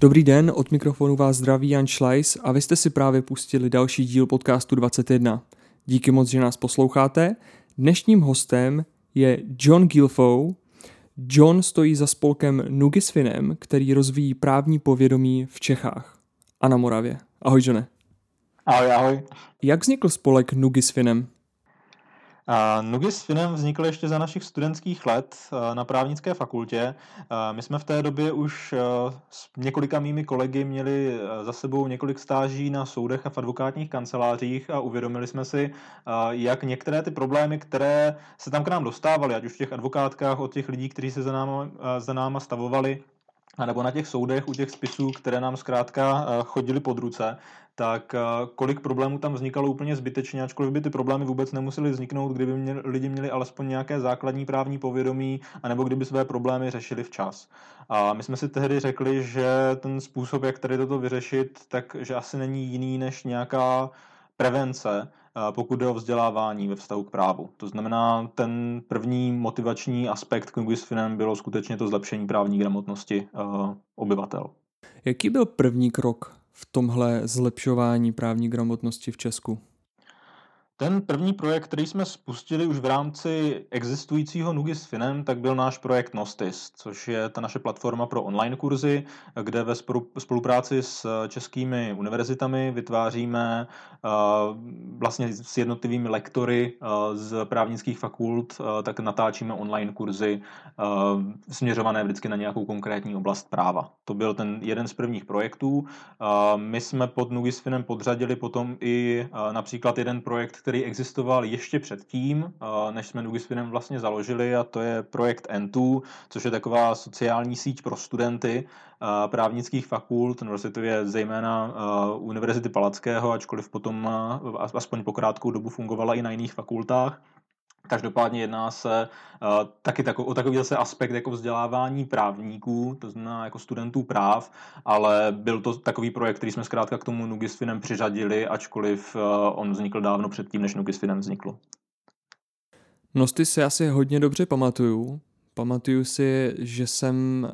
Dobrý den, od mikrofonu vás zdraví Jan Šlajs a vy jste si právě pustili další díl podcastu 21. Díky moc, že nás posloucháte. Dnešním hostem je John Gilfow. John stojí za spolkem Nugis Finem, který rozvíjí právní povědomí v Čechách a na Moravě. Ahoj, Johne. Ahoj, ahoj. Jak vznikl spolek Nugis Finem? Nugis Finem vznikl ještě za našich studentských let na právnické fakultě. My jsme v té době už s několika mými kolegy měli za sebou několik stáží na soudech a v advokátních kancelářích a uvědomili jsme si, jak některé ty problémy, které se tam k nám dostávaly, ať už v těch advokátkách od těch lidí, kteří se za náma stavovali, nebo na těch soudech u těch spisů, které nám zkrátka chodily pod ruce, tak kolik problémů tam vznikalo úplně zbytečně, ačkoliv by ty problémy vůbec nemusely vzniknout, kdyby lidi měli alespoň nějaké základní právní povědomí, anebo kdyby své problémy řešili včas. A my jsme si tehdy řekli, že ten způsob, jak tady toto vyřešit, takže asi není jiný než nějaká prevence, pokud jde o vzdělávání ve vztahu k právu. To znamená, ten první motivační aspekt k Nugis Finem bylo skutečně to zlepšení právní gramotnosti obyvatel. Jaký byl první krok v tomhle zlepšování právní gramotnosti v Česku? Ten první projekt, který jsme spustili už v rámci existujícího Nugis Finem, tak byl náš projekt Nostis, což je ta naše platforma pro online kurzy, kde ve spolupráci s českými univerzitami vytváříme vlastně s jednotlivými lektory z právnických fakult, tak natáčíme online kurzy směřované vždycky na nějakou konkrétní oblast práva. To byl ten jeden z prvních projektů. My jsme pod Nugis Finem podřadili potom i například jeden projekt, který existoval ještě předtím, než jsme Nugis Finem vlastně založili, a to je projekt ENTU, což je taková sociální síť pro studenty právnických fakult, respektive zejména Univerzity Palackého, ačkoliv potom aspoň po krátkou dobu fungovala i na jiných fakultách. Každopádně jedná se taky o takový zase aspekt jako vzdělávání právníků, to znamená jako studentů práv, ale byl to takový projekt, který jsme zkrátka k tomu Nugis Finem přiřadili, ačkoliv on vznikl dávno předtím, než Nugis Finem vzniklo. Nostis se asi hodně dobře pamatuju. Pamatuju si, že jsem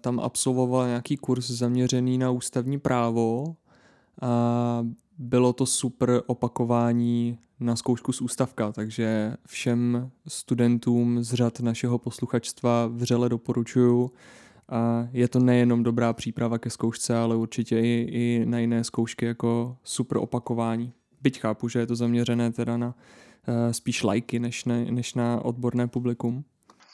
tam absolvoval nějaký kurz zaměřený na ústavní právo. Bylo to super opakování na zkoušku z ústavka, takže všem studentům z řad našeho posluchačstva vřele doporučuju. Je to nejenom dobrá příprava ke zkoušce, ale určitě i na jiné zkoušky jako super opakování. Byť chápu, že je to zaměřené teda na spíš lajky než na odborné publikum.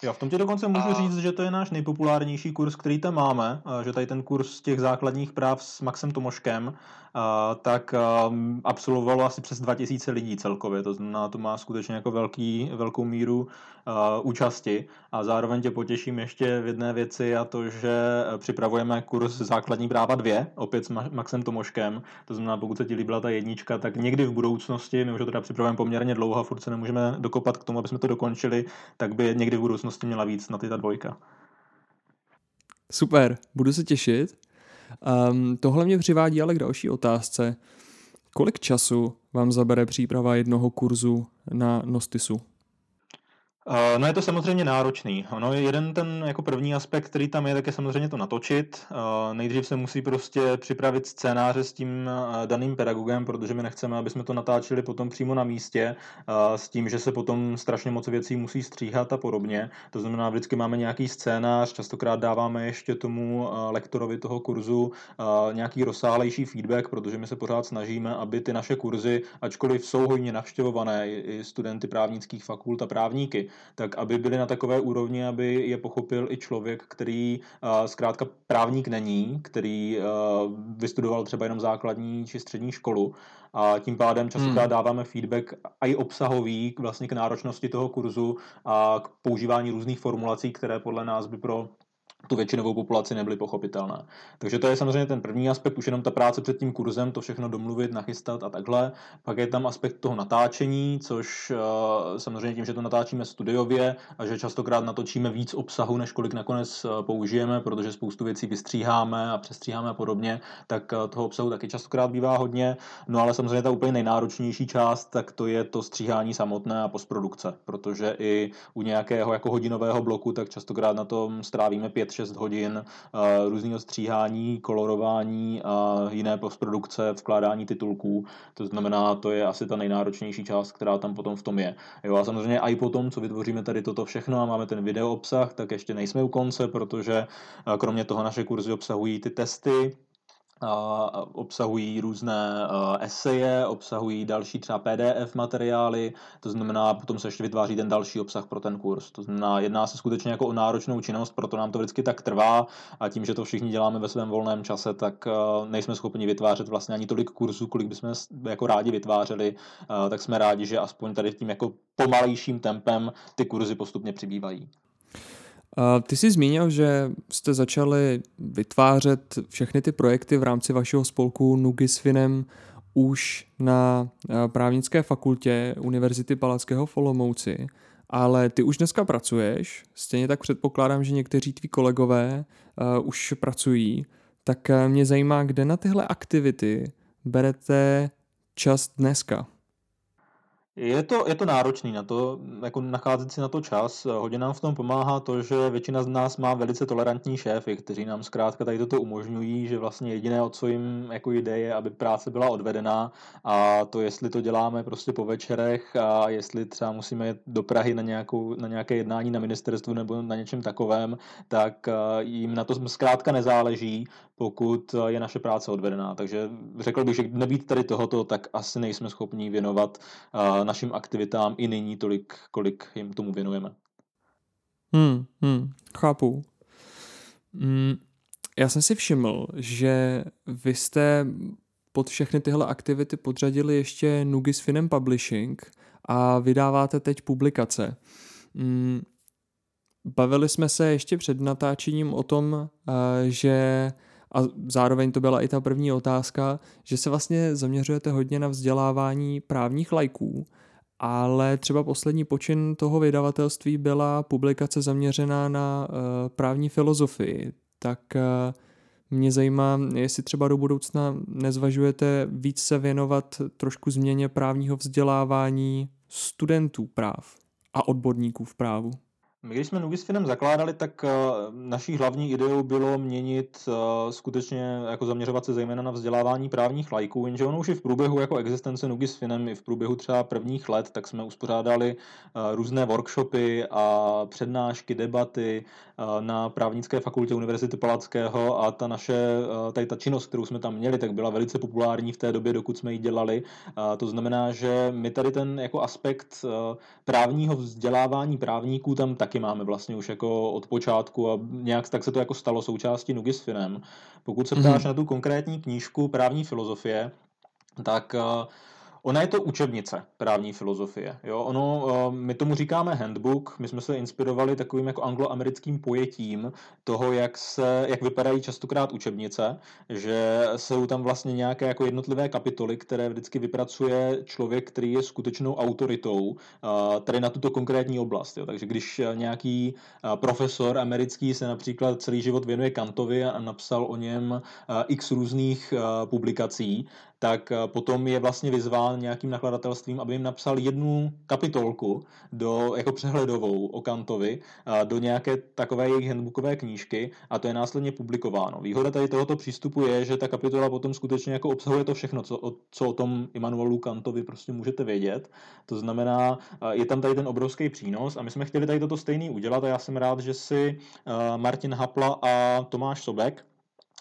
Jo, v tom tě dokonce můžu říct, že to je náš nejpopulárnější kurz, který tam máme, že tady ten kurz těch základních práv s Maxem Tomoszkem, tak absolvovalo asi přes 2000 lidí celkově, to znamená, to má skutečně jako velkou míru účasti a zároveň tě potěším ještě v jedné věci a to, že připravujeme kurz základní práva 2, opět s Maxem Tomoszkem, to znamená, pokud se ti líbila ta jednička, tak někdy v budoucnosti, my už to teda připravujeme poměrně dlouho a furt se nemůžeme dokopat k tomu, aby jsme to dokončili, tak by někdy v budoucnosti měla víc na ty ta dvojka. Super, budu se těšit. Tohle mě přivádí ale k další otázce. Kolik času vám zabere příprava jednoho kurzu na Nostisu? No je to samozřejmě náročný. Ono je jeden ten jako první aspekt, který tam je, tak je samozřejmě to natočit. Nejdřív se musí prostě připravit scénáře s tím daným pedagogem, protože my nechceme, aby jsme to natáčeli potom přímo na místě, s tím, že se potom strašně moc věcí musí stříhat a podobně. To znamená, vždycky máme nějaký scénář, častokrát dáváme ještě tomu lektorovi toho kurzu nějaký rozsáhlejší feedback, protože my se pořád snažíme, aby ty naše kurzy, ačkoliv jsou hojně navštěvované i studenty právnických fakult a právníky, tak aby byly na takové úrovni, aby je pochopil i člověk, který zkrátka právník není, který vystudoval třeba jenom základní či střední školu a tím pádem častokrát dáváme feedback a i obsahový vlastně k náročnosti toho kurzu a k používání různých formulací, které podle nás by pro tu většinovou populaci nebyly pochopitelné. Takže to je samozřejmě ten první aspekt, už jenom ta práce před tím kurzem, to všechno domluvit, nachystat a takhle. Pak je tam aspekt toho natáčení, což samozřejmě tím, že to natáčíme studiově a že častokrát natočíme víc obsahu, než kolik nakonec použijeme, protože spoustu věcí vystříháme a přestříháme a podobně, tak toho obsahu taky častokrát bývá hodně. No ale samozřejmě ta úplně nejnáročnější část, tak to je to stříhání samotné a postprodukce, protože i u nějakého jako hodinového bloku, tak častokrát na tom strávíme 5 5-6 hodin různého stříhání, kolorování a jiné postprodukce, vkládání titulků. To znamená, to je asi ta nejnáročnější část, která tam potom v tom je. Jo, a samozřejmě i potom, co vytvoříme tady toto všechno a máme ten video obsah, tak ještě nejsme u konce, protože kromě toho naše kurzy obsahují ty testy, obsahují různé eseje, obsahují další třeba PDF materiály, to znamená, potom se ještě vytváří ten další obsah pro ten kurz. To znamená, jedná se skutečně jako o náročnou činnost, proto nám to vždycky tak trvá a tím, že to všichni děláme ve svém volném čase, tak nejsme schopni vytvářet vlastně ani tolik kurzů, kolik bychom jako rádi vytvářeli, tak jsme rádi, že aspoň tady tím jako pomalejším tempem ty kurzy postupně přibývají. Ty jsi zmínil, že jste začali vytvářet všechny ty projekty v rámci vašeho spolku Nugis Finem už na právnické fakultě Univerzity Palackého v Olomouci, ale ty už dneska pracuješ, stejně tak předpokládám, že někteří tví kolegové už pracují, tak mě zajímá, kde na tyhle aktivity berete čas dneska? Je to náročný na to, jako nacházet si na to čas. Hodně nám v tom pomáhá to, že většina z nás má velice tolerantní šéfy, kteří nám zkrátka tady toto umožňují, že vlastně jediné, o co jim jako jde, je, aby práce byla odvedená a to, jestli to děláme prostě po večerech a jestli třeba musíme jít do Prahy na nějaké jednání na ministerstvu nebo na něčem takovém, tak jim na to zkrátka nezáleží, pokud je naše práce odvedená. Takže řekl bych, že nebýt tady tohoto, tak asi nejsme schopni věnovat našim aktivitám i nyní tolik, kolik jim tomu věnujeme. Chápu. Já jsem si všiml, že vy jste pod všechny tyhle aktivity podřadili ještě Nugis Finem Publishing a vydáváte teď publikace. Bavili jsme se ještě před natáčením o tom, že a zároveň to byla i ta první otázka, že se vlastně zaměřujete hodně na vzdělávání právních laiků, ale třeba poslední počin toho vydavatelství byla publikace zaměřená na právní filozofii. Tak mě zajímá, jestli třeba do budoucna nezvažujete víc se věnovat trošku změně právního vzdělávání studentů práv a odborníků v právu. My, když jsme Nugis Finem zakládali, tak naší hlavní ideou bylo měnit skutečně, jako zaměřovat se zejména na vzdělávání právních laiků, jenže ono už i v průběhu jako existence Nugis Finem, i v průběhu třeba prvních let, tak jsme uspořádali různé workshopy a přednášky, debaty na právnické fakultě Univerzity Palackého a ta činnost, kterou jsme tam měli, tak byla velice populární v té době, dokud jsme ji dělali. To znamená, že my tady ten jako aspekt právního vzdělávání právníků tam taky máme vlastně už jako od počátku a nějak tak se to jako stalo součástí Nugis Finem. Pokud se ptáš na tu konkrétní knížku Právní filozofie, tak ona je to učebnice právní filozofie. Jo? My tomu říkáme handbook, my jsme se inspirovali takovým jako angloamerickým pojetím toho, jak vypadají častokrát učebnice, že jsou tam vlastně nějaké jako jednotlivé kapitoly, které vždycky vypracuje člověk, který je skutečnou autoritou tady na tuto konkrétní oblast. Jo? Takže když nějaký profesor americký se například celý život věnuje Kantovi a napsal o něm x různých publikací, tak potom je vlastně vyzván nějakým nakladatelstvím, aby jim napsal jednu kapitolku jako přehledovou o Kantovi do nějaké takové jejich handbookové knížky a to je následně publikováno. Výhoda tady tohoto přístupu je, že ta kapitola potom skutečně jako obsahuje to všechno, co o tom Immanuelu Kantovi prostě můžete vědět. To znamená, je tam tady ten obrovský přínos a my jsme chtěli tady toto stejný udělat a já jsem rád, že si Martin Hapla a Tomáš Sobek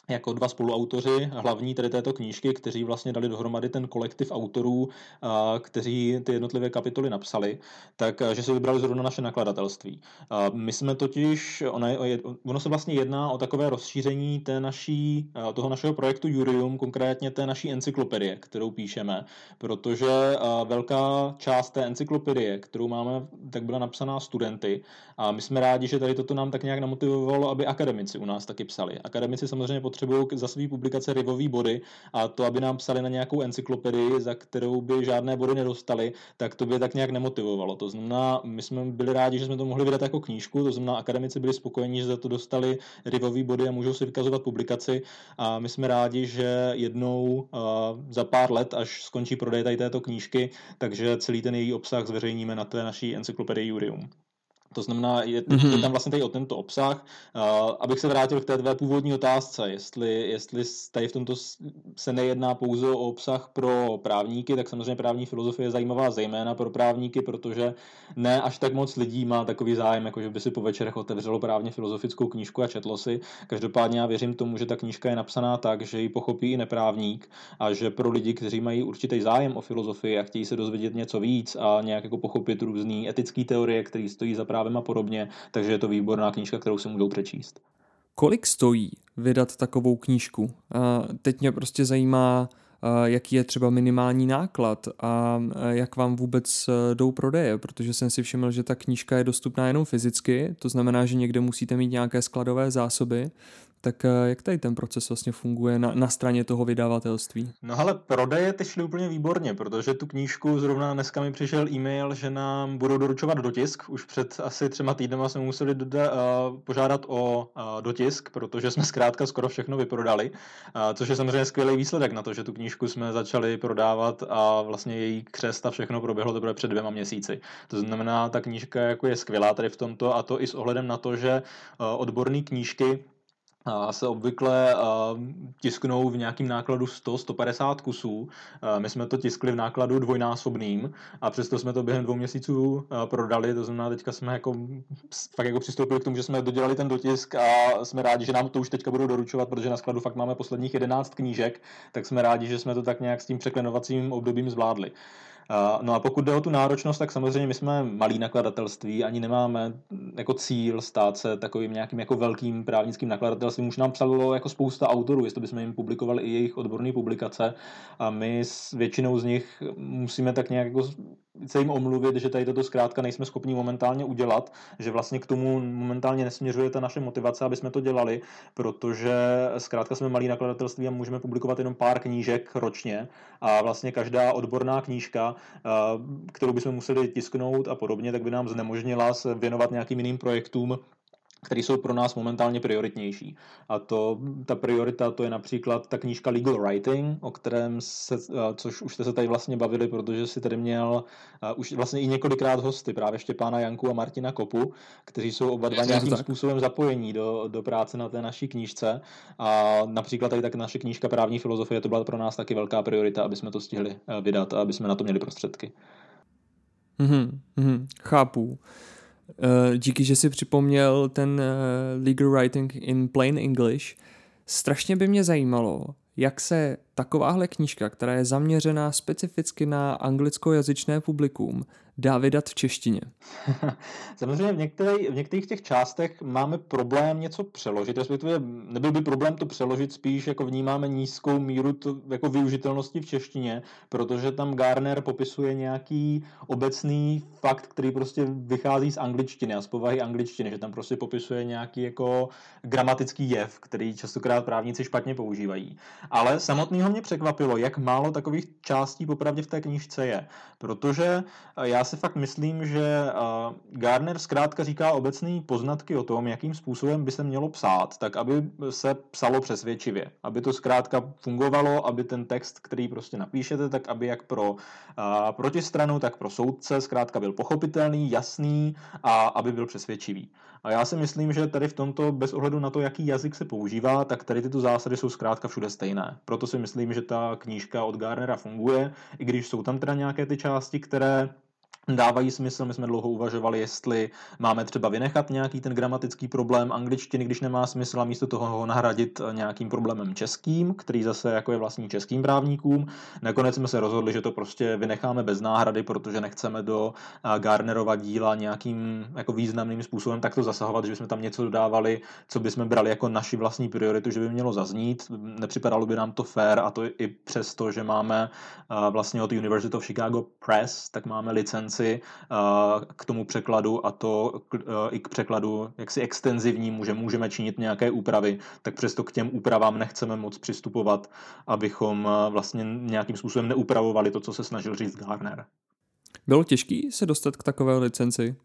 jako dva spoluautoři hlavní tady této knížky, kteří vlastně dali dohromady ten kolektiv autorů, kteří ty jednotlivé kapitoly napsali, takže se vybrali zrovna naše nakladatelství. My jsme totiž, ono se vlastně jedná o takové rozšíření toho našeho projektu Iurium, konkrétně té naší encyklopedie, kterou píšeme, protože velká část té encyklopedie, kterou máme, tak byla napsaná studenty a my jsme rádi, že tady toto nám tak nějak namotivovalo, aby akademici u nás taky psali. Akademici samozřejmě potřebují za svý publikace rivový body a to, aby nám psali na nějakou encyklopedii, za kterou by žádné body nedostali, tak to by tak nějak nemotivovalo. To znamená, my jsme byli rádi, že jsme to mohli vydat jako knížku, to znamená, akademici byli spokojeni, že za to dostali rivový body a můžou si vykazovat publikaci a my jsme rádi, že jednou za pár let, až skončí prodej tady této knížky, takže celý ten její obsah zveřejníme na té naší encyklopedii Iurium. To znamená, je tam vlastně tady o tento obsah. Abych se vrátil k té tvé původní otázce, jestli tady v tomto se nejedná pouze o obsah pro právníky, tak samozřejmě právní filozofie je zajímavá zejména pro právníky, protože ne až tak moc lidí má takový zájem, jakože by si po večerech otevřelo právně filozofickou knížku a četlo si. Každopádně já věřím tomu, že ta knížka je napsaná tak, že ji pochopí i neprávník a že pro lidi, kteří mají určitý zájem o filozofii a chtějí se dozvědět něco víc a nějak jako pochopit různé etické teorie, které stojí za právem a podobně, takže je to výborná knížka, kterou si můžou přečíst. Kolik stojí vydat takovou knížku? Teď mě prostě zajímá, jaký je třeba minimální náklad a jak vám vůbec jdou prodeje, protože jsem si všiml, že ta knížka je dostupná jenom fyzicky, to znamená, že někde musíte mít nějaké skladové zásoby. Tak jak tady ten proces vlastně funguje na straně toho vydavatelství? No ale prodeje ty šly úplně výborně, protože tu knížku zrovna dneska mi přišel e-mail, že nám budou doručovat dotisk. Už před asi 3 týdny jsme museli požádat o dotisk, protože jsme zkrátka skoro všechno vyprodali, což je samozřejmě skvělý výsledek na to, že tu knížku jsme začali prodávat a vlastně její křest a všechno proběhlo teprve před 2 měsíci. To znamená, ta knížka jako je skvělá tady v tomto a to i s ohledem na to, že odborné knížky se obvykle tisknou v nějakém nákladu 100-150 kusů. My jsme to tiskli v nákladu 2násobným a přesto jsme to během 2 měsíců prodali. To znamená, teďka jsme fakt přistoupili k tomu, že jsme dodělali ten dotisk a jsme rádi, že nám to už teďka budou doručovat, protože na skladu fakt máme posledních 11 knížek, tak jsme rádi, že jsme to tak nějak s tím překlenovacím obdobím zvládli. No a pokud jde o tu náročnost, tak samozřejmě my jsme malý nakladatelství, ani nemáme jako cíl stát se takovým nějakým jako velkým právnickým nakladatelstvím. Už nám psalo jako spousta autorů, jestli bychom jim publikovali i jejich odborné publikace a my s většinou z nich musíme tak nějak jako se jim omluvit, že tady toto zkrátka nejsme schopni momentálně udělat, že vlastně k tomu momentálně nesměřuje ta naše motivace, aby jsme to dělali, protože zkrátka jsme malý nakladatelství a můžeme publikovat jenom pár knížek ročně a vlastně každá odborná knížka, kterou bychom museli tisknout a podobně, tak by nám znemožnila se věnovat nějakým jiným projektům, které jsou pro nás momentálně prioritnější. A ta priorita, to je například ta knížka Legal Writing, o kterém což už jste se tady vlastně bavili, protože si tady měl už vlastně i několikrát hosty, právě Štěpána Janku a Martina Kopu, kteří jsou oba dva nějakým způsobem zapojení do práce na té naší knížce. A například tady tak naše knížka Právní filozofie, to byla pro nás taky velká priorita, aby jsme to stihli vydat a aby jsme na to měli prostředky. Chápu. Díky, že jsi připomněl ten Legal Writing in Plain English. Strašně by mě zajímalo, jak se takováhle knížka, která je zaměřená specificky na anglickojazyčné publikum, dá vydat v češtině. Samozřejmě v některých těch částech máme problém něco přeložit, respektive nebyl by problém to přeložit, spíš jako vnímáme nízkou míru jako využitelnosti v češtině, protože tam Garner popisuje nějaký obecný fakt, který prostě vychází z angličtiny a z povahy angličtiny, že tam prostě popisuje nějaký jako gramatický jev, který častokrát právníci špatně používají. Ale samotného mě překvapilo, jak málo takových částí popravdě v té knížce je, protože já si fakt myslím, že Garner zkrátka říká obecné poznatky o tom, jakým způsobem by se mělo psát, tak aby se psalo přesvědčivě, aby to zkrátka fungovalo, aby ten text, který prostě napíšete, tak aby jak pro protistranu, tak pro soudce zkrátka byl pochopitelný, jasný a aby byl přesvědčivý. A já si myslím, že tady v tomto, bez ohledu na to, jaký jazyk se používá, tak tady tyto zásady jsou zkrátka všude stejné. Proto si myslím, že ta knížka od Garnera funguje, i když jsou tam teda nějaké ty části, které dávají smysl. My jsme dlouho uvažovali, jestli máme třeba vynechat nějaký ten gramatický problém angličtiny, když nemá smysl, a místo toho ho nahradit nějakým problémem českým, který zase jako je vlastní českým právníkům. Nakonec jsme se rozhodli, že to prostě vynecháme bez náhrady, protože nechceme do Garnerova díla nějakým jako významným způsobem takto zasahovat, že bychom tam něco dodávali, co bychom brali jako naši vlastní prioritu, že by mělo zaznít. Nepřipadalo by nám to fair, a to i přesto, že máme vlastně od University of Chicago Press, tak máme licenci k tomu překladu, a to i k překladu jaksi extenzivnímu, že můžeme činit nějaké úpravy, tak přesto k těm úpravám nechceme moc přistupovat, abychom vlastně nějakým způsobem neupravovali to, co se snažil říct Garner. Bylo těžký se dostat k takové licenci?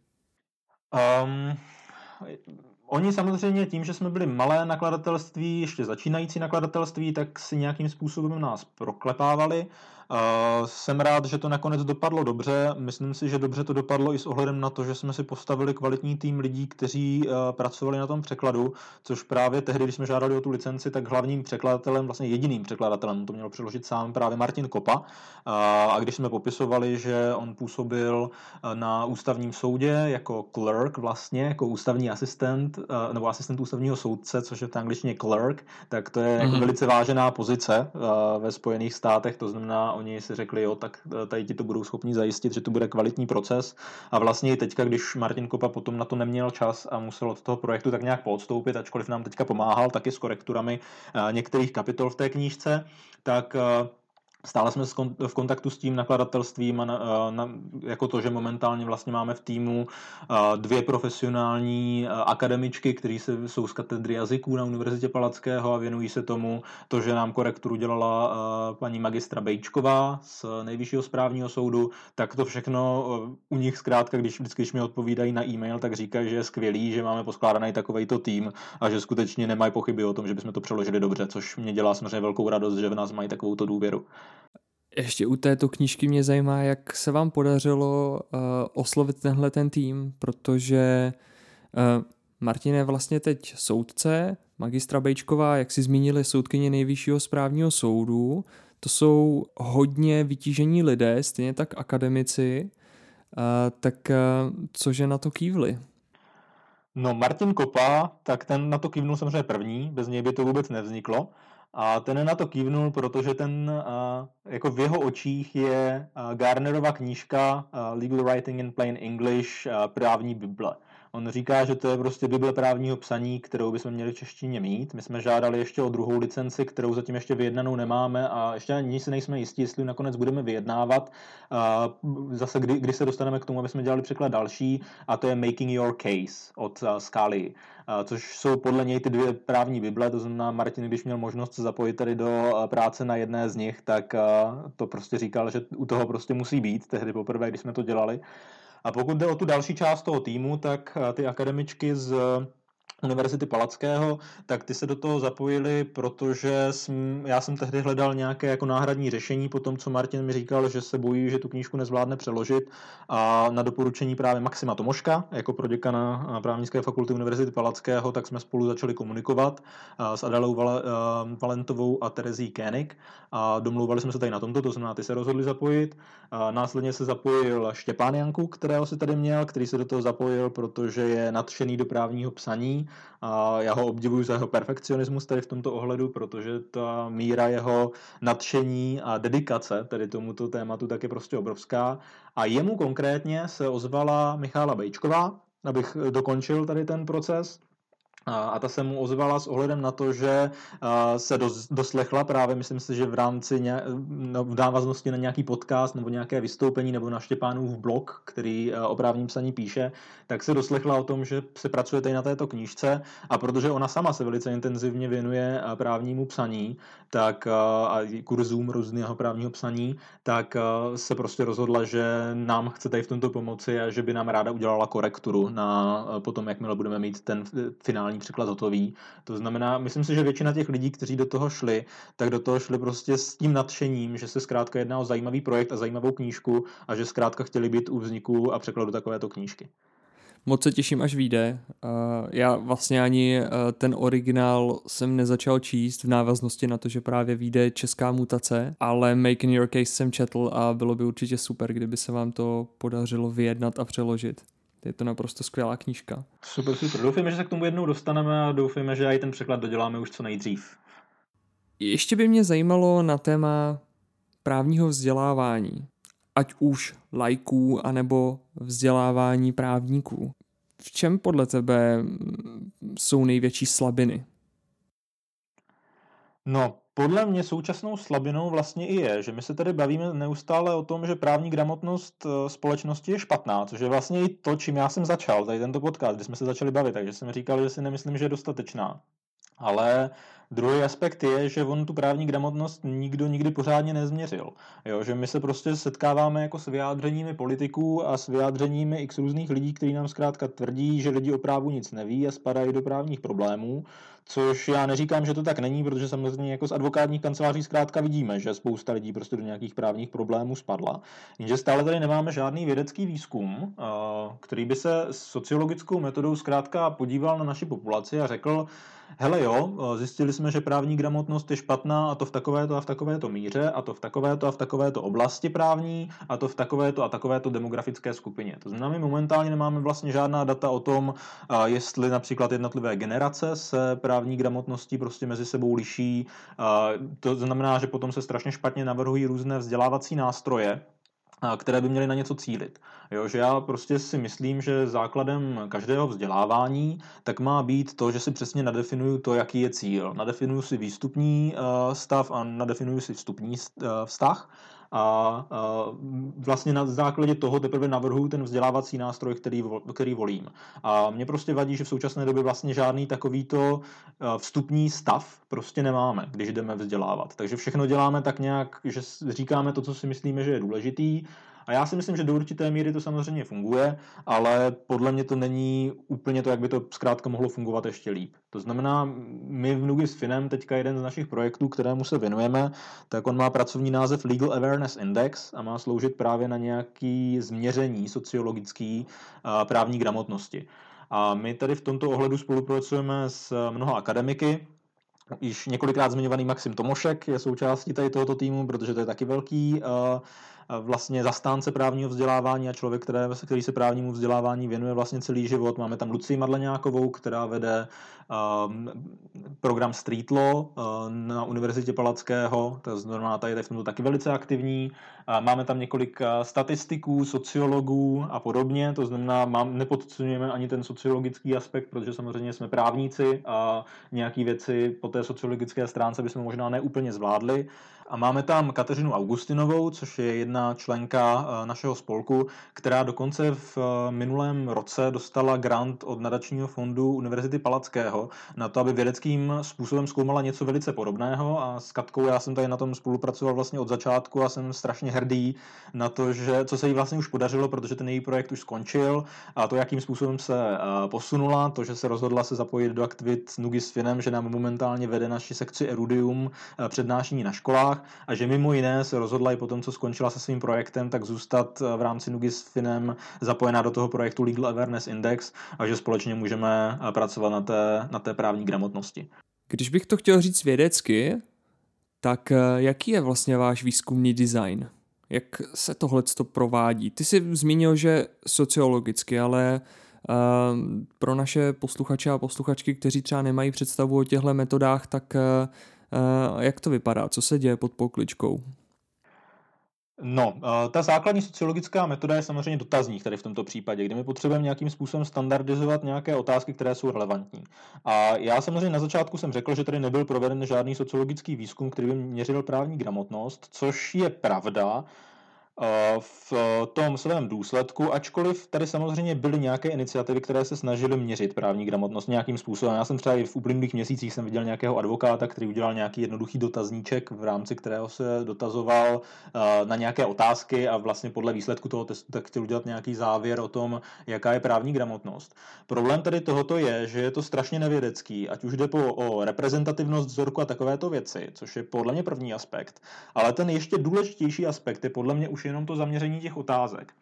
Oni samozřejmě tím, že jsme byli malé nakladatelství, ještě začínající nakladatelství, tak si nějakým způsobem nás proklepávali. Jsem rád, že to nakonec dopadlo dobře. Myslím si, že dobře to dopadlo i s ohledem na to, že jsme si postavili kvalitní tým lidí, kteří pracovali na tom překladu, což právě tehdy, když jsme žádali o tu licenci, tak hlavním překladatelem, vlastně jediným překladatelem, to měl přeložit sám právě Martin Kopa. A když jsme popisovali, že on působil na ústavním soudě jako clerk vlastně, jako ústavní asistent, nebo asistent ústavního soudce, což je v angličtině clerk, tak to je jako velice vážená pozice ve Spojených státech, to znamená, oni si řekli, jo, tak tady ti to budou schopni zajistit, že to bude kvalitní proces. A vlastně i teďka, když Martin Kopa potom na to neměl čas a musel od toho projektu tak nějak poodstoupit, ačkoliv nám teďka pomáhal taky s korekturami některých kapitol v té knížce, tak stále jsme v kontaktu s tím nakladatelstvím a jako to, že momentálně vlastně máme v týmu dvě profesionální akademičky, kteří jsou z katedry jazyků na Univerzitě Palackého a věnují se tomu. To, že nám korekturu dělala paní magistra Bejčková z Nejvyššího správního soudu, tak to všechno u nich zkrátka, když mi odpovídají na e-mail, tak říkají, že je skvělý, že máme poskládaný takovejto tým a že skutečně nemají pochyby o tom, že bychom to přeložili dobře, což mě dělá samozřejmě velkou radost, že v nás mají takovouto důvěru. Ještě u této knížky mě zajímá, jak se vám podařilo oslovit tenhle ten tým, protože Martin je vlastně teď soudce, magistra Bejčková, jak si zmínili, soudkyně Nejvyššího správního soudu. To jsou hodně vytížení lidé, stejně tak akademici, cože na to kývli? No Martin Kopa, tak ten na to kývnul samozřejmě první, bez něj by to vůbec nevzniklo. A ten na to kývnul, protože ten jako v jeho očích je Garnerova knížka Legal Writing in Plain English právní bible. On říká, že to je prostě bible právního psaní, kterou bychom měli v češtině mít. My jsme žádali ještě o druhou licenci, kterou zatím ještě vyjednanou nemáme a ještě ani si nejsme jistí, jestli nakonec budeme vyjednávat. Zase kdy se dostaneme k tomu, aby jsme dělali překlad další, a to je Making Your Case od Scalii, což jsou podle něj ty dvě právní bible, to znamená Martin, když měl možnost se zapojit tady do práce na jedné z nich, tak to prostě říkal, že u toho prostě musí být, tehdy poprvé, když jsme to dělali. A pokud jde o tu další část toho týmu, tak ty akademičky z Univerzity Palackého, tak ty se do toho zapojili, protože já jsem tehdy hledal nějaké jako náhradní řešení po tom, co Martin mi říkal, že se bojí, že tu knížku nezvládne přeložit, a na doporučení právě Maxima Tomoszka, jako proděkana právnické fakulty Univerzity Palackého, tak jsme spolu začali komunikovat s Adélou Valentovou a Terezí Kénik a domlouvali jsme se tady na tomto, to znamená, ty se rozhodli zapojit. Následně se zapojil Štěpán Janku, kterého si tady měl, který se do toho zapojil, protože je nadšený do právního psaní. A já ho obdivuju za jeho perfekcionismus tady v tomto ohledu, protože ta míra jeho nadšení a dedikace tady tomuto tématu tak je prostě obrovská. A jemu konkrétně se ozvala Michaela Bejčková, abych dokončil tady ten proces. A ta se mu ozvala s ohledem na to, že se doslechla právě, myslím si, že v návaznosti na nějaký podcast nebo nějaké vystoupení nebo na Štěpánův blog, který o právním psaní píše, tak se doslechla o tom, že se pracuje tady na této knížce, a protože ona sama se velice intenzivně věnuje právnímu psaní, tak a kurzům různého právního psaní, tak se prostě rozhodla, že nám chce tady v tomto pomoci a že by nám ráda udělala korekturu na potom, jakmile budeme mít ten finální překlad hotový. To znamená, myslím si, že většina těch lidí, kteří do toho šli, tak do toho šli prostě s tím nadšením, že se zkrátka jedná o zajímavý projekt a zajímavou knížku a že zkrátka chtěli být u vzniku a překladu takovéto knížky. Moc se těším, až vyjde. Já vlastně ani ten originál jsem nezačal číst v návaznosti na to, že právě vyjde česká mutace, ale Making Your Case jsem četl a bylo by určitě super, kdyby se vám to podařilo vyjednat a přeložit. Je to naprosto skvělá knížka. Super. Doufujeme, že se k tomu jednou dostaneme a doufujeme, že i ten překlad doděláme už co nejdřív. Ještě by mě zajímalo na téma právního vzdělávání, ať už laiků, anebo vzdělávání právníků. V čem podle tebe jsou největší slabiny? No, podle mě současnou slabinou vlastně i je, že my se tady bavíme neustále o tom, že právní gramotnost společnosti je špatná, což je vlastně i to, čím já jsem začal tady tento podcast, kdy jsme se začali bavit, takže jsem říkal, že si nemyslím, že je dostatečná. Ale Druhý aspekt je, že on tu právní gramotnost nikdo nikdy pořádně nezměřil. Jo, že my se prostě setkáváme jako s vyjádřeními politiků a s vyjádřeními x různých lidí, kteří nám zkrátka tvrdí, že lidi o právu nic neví a spadají do právních problémů, což já neříkám, že to tak není, protože samozřejmě jako z advokátních kanceláří zkrátka vidíme, že spousta lidí prostě do nějakých právních problémů spadla. Jenže stále tady nemáme žádný vědecký výzkum, který by se sociologickou metodou zkrátka podíval na naši populaci a řekl, hele jo, zjistili jsme, že právní gramotnost je špatná a to v takovéto a v takovéto míře a to v takovéto a v takovéto oblasti právní a to v takovéto a takovéto demografické skupině. To znamená, my momentálně nemáme vlastně žádná data o tom, jestli například jednotlivé generace se právní gramotností prostě mezi sebou liší. To znamená, že potom se strašně špatně navrhují různé vzdělávací nástroje, které by měly na něco cílit. Jo, že já prostě si myslím, že základem každého vzdělávání tak má být to, že si přesně nadefinuju to, jaký je cíl. Nadefinuju si výstupní stav a nadefinuju si vstupní vztah. A vlastně na základě toho teprve navrhuji ten vzdělávací nástroj, který volím. A mě prostě vadí, že v současné době vlastně žádný takovýto vstupní stav prostě nemáme, když jdeme vzdělávat. Takže všechno děláme tak nějak, že říkáme to, co si myslíme, že je důležitý. A já si myslím, že do určité míry to samozřejmě funguje, ale podle mě to není úplně to, jak by to zkrátka mohlo fungovat ještě líp. To znamená, my v Nugis Finem teďka jeden z našich projektů, kterému se věnujeme, tak on má pracovní název Legal Awareness Index a má sloužit právě na nějaké změření sociologické právní gramotnosti. A my tady v tomto ohledu spolupracujeme s mnoha akademiky. Již několikrát zmiňovaný Maxim Tomoszek je součástí tady tohoto týmu, protože to je taky velký vlastně zastánce právního vzdělávání a člověk, který se právnímu vzdělávání věnuje vlastně celý život. Máme tam Lucii Madlaňákovou, která vede program Street Law na Univerzitě Palackého, to znamená, tady je v tomto taky velice aktivní. Máme tam několik statistiků, sociologů a podobně, to znamená, nepodceňujeme ani ten sociologický aspekt, protože samozřejmě jsme právníci a nějaké věci po té sociologické stránce bychom možná neúplně zvládli. A máme tam Kateřinu Augustinovou, což je jedna členka našeho spolku, která dokonce v minulém roce dostala grant od Nadačního fondu Univerzity Palackého na to, aby vědeckým způsobem zkoumala něco velice podobného. A s Katkou já jsem tady na tom spolupracoval vlastně od začátku a jsem strašně hrdý na to, že co se jí vlastně už podařilo, protože ten její projekt už skončil a to, jakým způsobem se posunula, to, že se rozhodla se zapojit do aktivit Nugis Finem, že nám momentálně vede naši sekci Erudium přednášení na školách, a že mimo jiné se rozhodla i potom, co skončila se svým projektem, tak zůstat v rámci Nugis Finem zapojená do toho projektu Legal Awareness Index a že společně můžeme pracovat na té právní gramotnosti. Když bych to chtěl říct vědecky, tak jaký je vlastně váš výzkumný design? Jak se tohleto provádí? Ty jsi zmínil, že sociologicky, ale pro naše posluchače a posluchačky, kteří třeba nemají představu o těchto metodách, tak jak to vypadá? Co se děje pod pokličkou? No, ta základní sociologická metoda je samozřejmě dotazník tady v tomto případě, kdy my potřebujeme nějakým způsobem standardizovat nějaké otázky, které jsou relevantní. A já samozřejmě na začátku jsem řekl, že tady nebyl proveden žádný sociologický výzkum, který by měřil právní gramotnost, což je pravda v tom svém důsledku, ačkoliv tady samozřejmě byly nějaké iniciativy, které se snažily měřit právní gramotnost nějakým způsobem. Já jsem třeba i v uplynulých měsících jsem viděl nějakého advokáta, který udělal nějaký jednoduchý dotazníček, v rámci kterého se dotazoval na nějaké otázky a vlastně podle výsledku toho testu tak chtěl udělat nějaký závěr o tom, jaká je právní gramotnost. Problém tady tohoto je, že je to strašně nevědecký, ať už jde o reprezentativnost vzorku a takovéto věci, což je podle mě první aspekt, ale ten ještě důležitější aspekt je podle mě už jenom to zaměření těch otázek.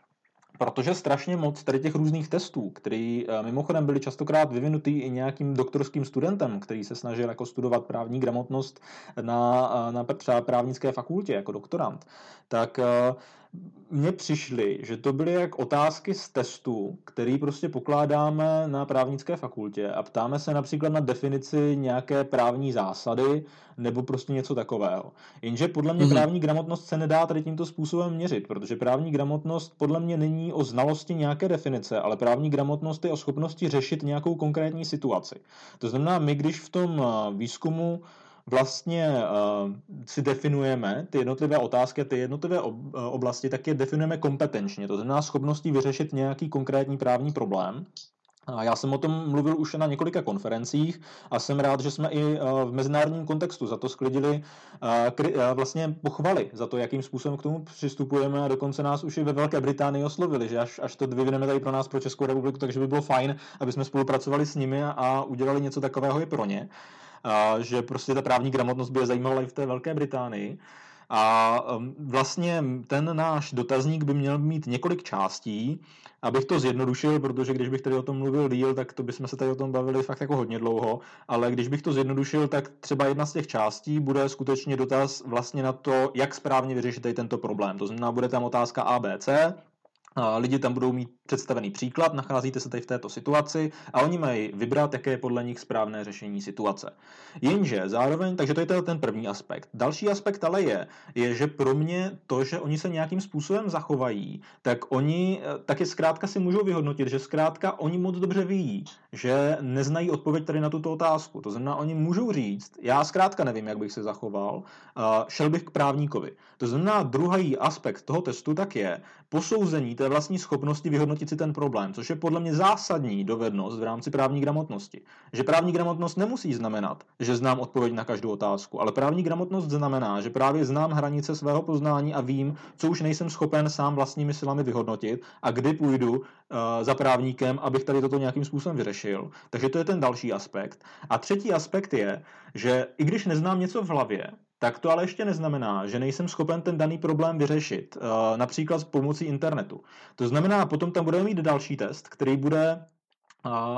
Protože strašně moc tady těch různých testů, které mimochodem byly častokrát vyvinutý i nějakým doktorským studentem, který se snažil jako studovat právní gramotnost na třeba právnické fakultě jako doktorant, tak mně přišly, že to byly jak otázky z testů, který prostě pokládáme na právnické fakultě a ptáme se například na definici nějaké právní zásady nebo prostě něco takového. Jenže podle mě právní gramotnost se nedá tady tímto způsobem měřit, protože právní gramotnost podle mě není o znalosti nějaké definice, ale právní gramotnost je o schopnosti řešit nějakou konkrétní situaci. To znamená, my když v tom výzkumu vlastně si definujeme ty jednotlivé otázky, ty jednotlivé oblasti, tak je definujeme kompetenčně, to znamená schopností vyřešit nějaký konkrétní právní problém. Já jsem o tom mluvil už na několika konferencích a jsem rád, že jsme i v mezinárodním kontextu za to sklidili vlastně pochvaly za to, jakým způsobem k tomu přistupujeme, a dokonce nás už i ve Velké Británii oslovili, že až to vyvineme tady pro nás, pro Českou republiku, takže by bylo fajn, aby jsme spolupracovali s nimi a udělali něco takového i pro ně, že prostě ta právní gramotnost by je zajímala i v té Velké Británii. A vlastně ten náš dotazník by měl mít několik částí, abych to zjednodušil, protože když bych tady o tom mluvil díl, tak to bychom se tady o tom bavili fakt jako hodně dlouho, ale když bych to zjednodušil, tak třeba jedna z těch částí bude skutečně dotaz vlastně na to, jak správně vyřešit tady tento problém. To znamená, bude tam otázka ABC, lidi tam budou mít představený příklad, nacházíte se tady v této situaci a oni mají vybrat, jaké je podle nich správné řešení situace. Jenže zároveň, takže to je ten první aspekt. Další aspekt ale je, že pro mě to, že oni se nějakým způsobem zachovají, tak oni taky zkrátka si můžou vyhodnotit, že zkrátka oni moc dobře ví, že neznají odpověď tady na tuto otázku. To znamená, oni můžou říct, já zkrátka nevím, jak bych se zachoval, šel bych k právníkovi. To znamená, druhý aspekt toho testu tak je posouzení té vlastní schopnosti vyhodnotit si ten problém, což je podle mě zásadní dovednost v rámci právní gramotnosti. Že právní gramotnost nemusí znamenat, že znám odpověď na každou otázku, ale právní gramotnost znamená, že právě znám hranice svého poznání a vím, co už nejsem schopen sám vlastními silami vyhodnotit a kdy půjdu za právníkem, abych tady toto nějakým způsobem vyřešil. Takže to je ten další aspekt. A třetí aspekt je, že i když neznám něco v hlavě, tak to ale ještě neznamená, že nejsem schopen ten daný problém vyřešit, například s pomocí internetu. To znamená, potom tam budeme mít další test, který bude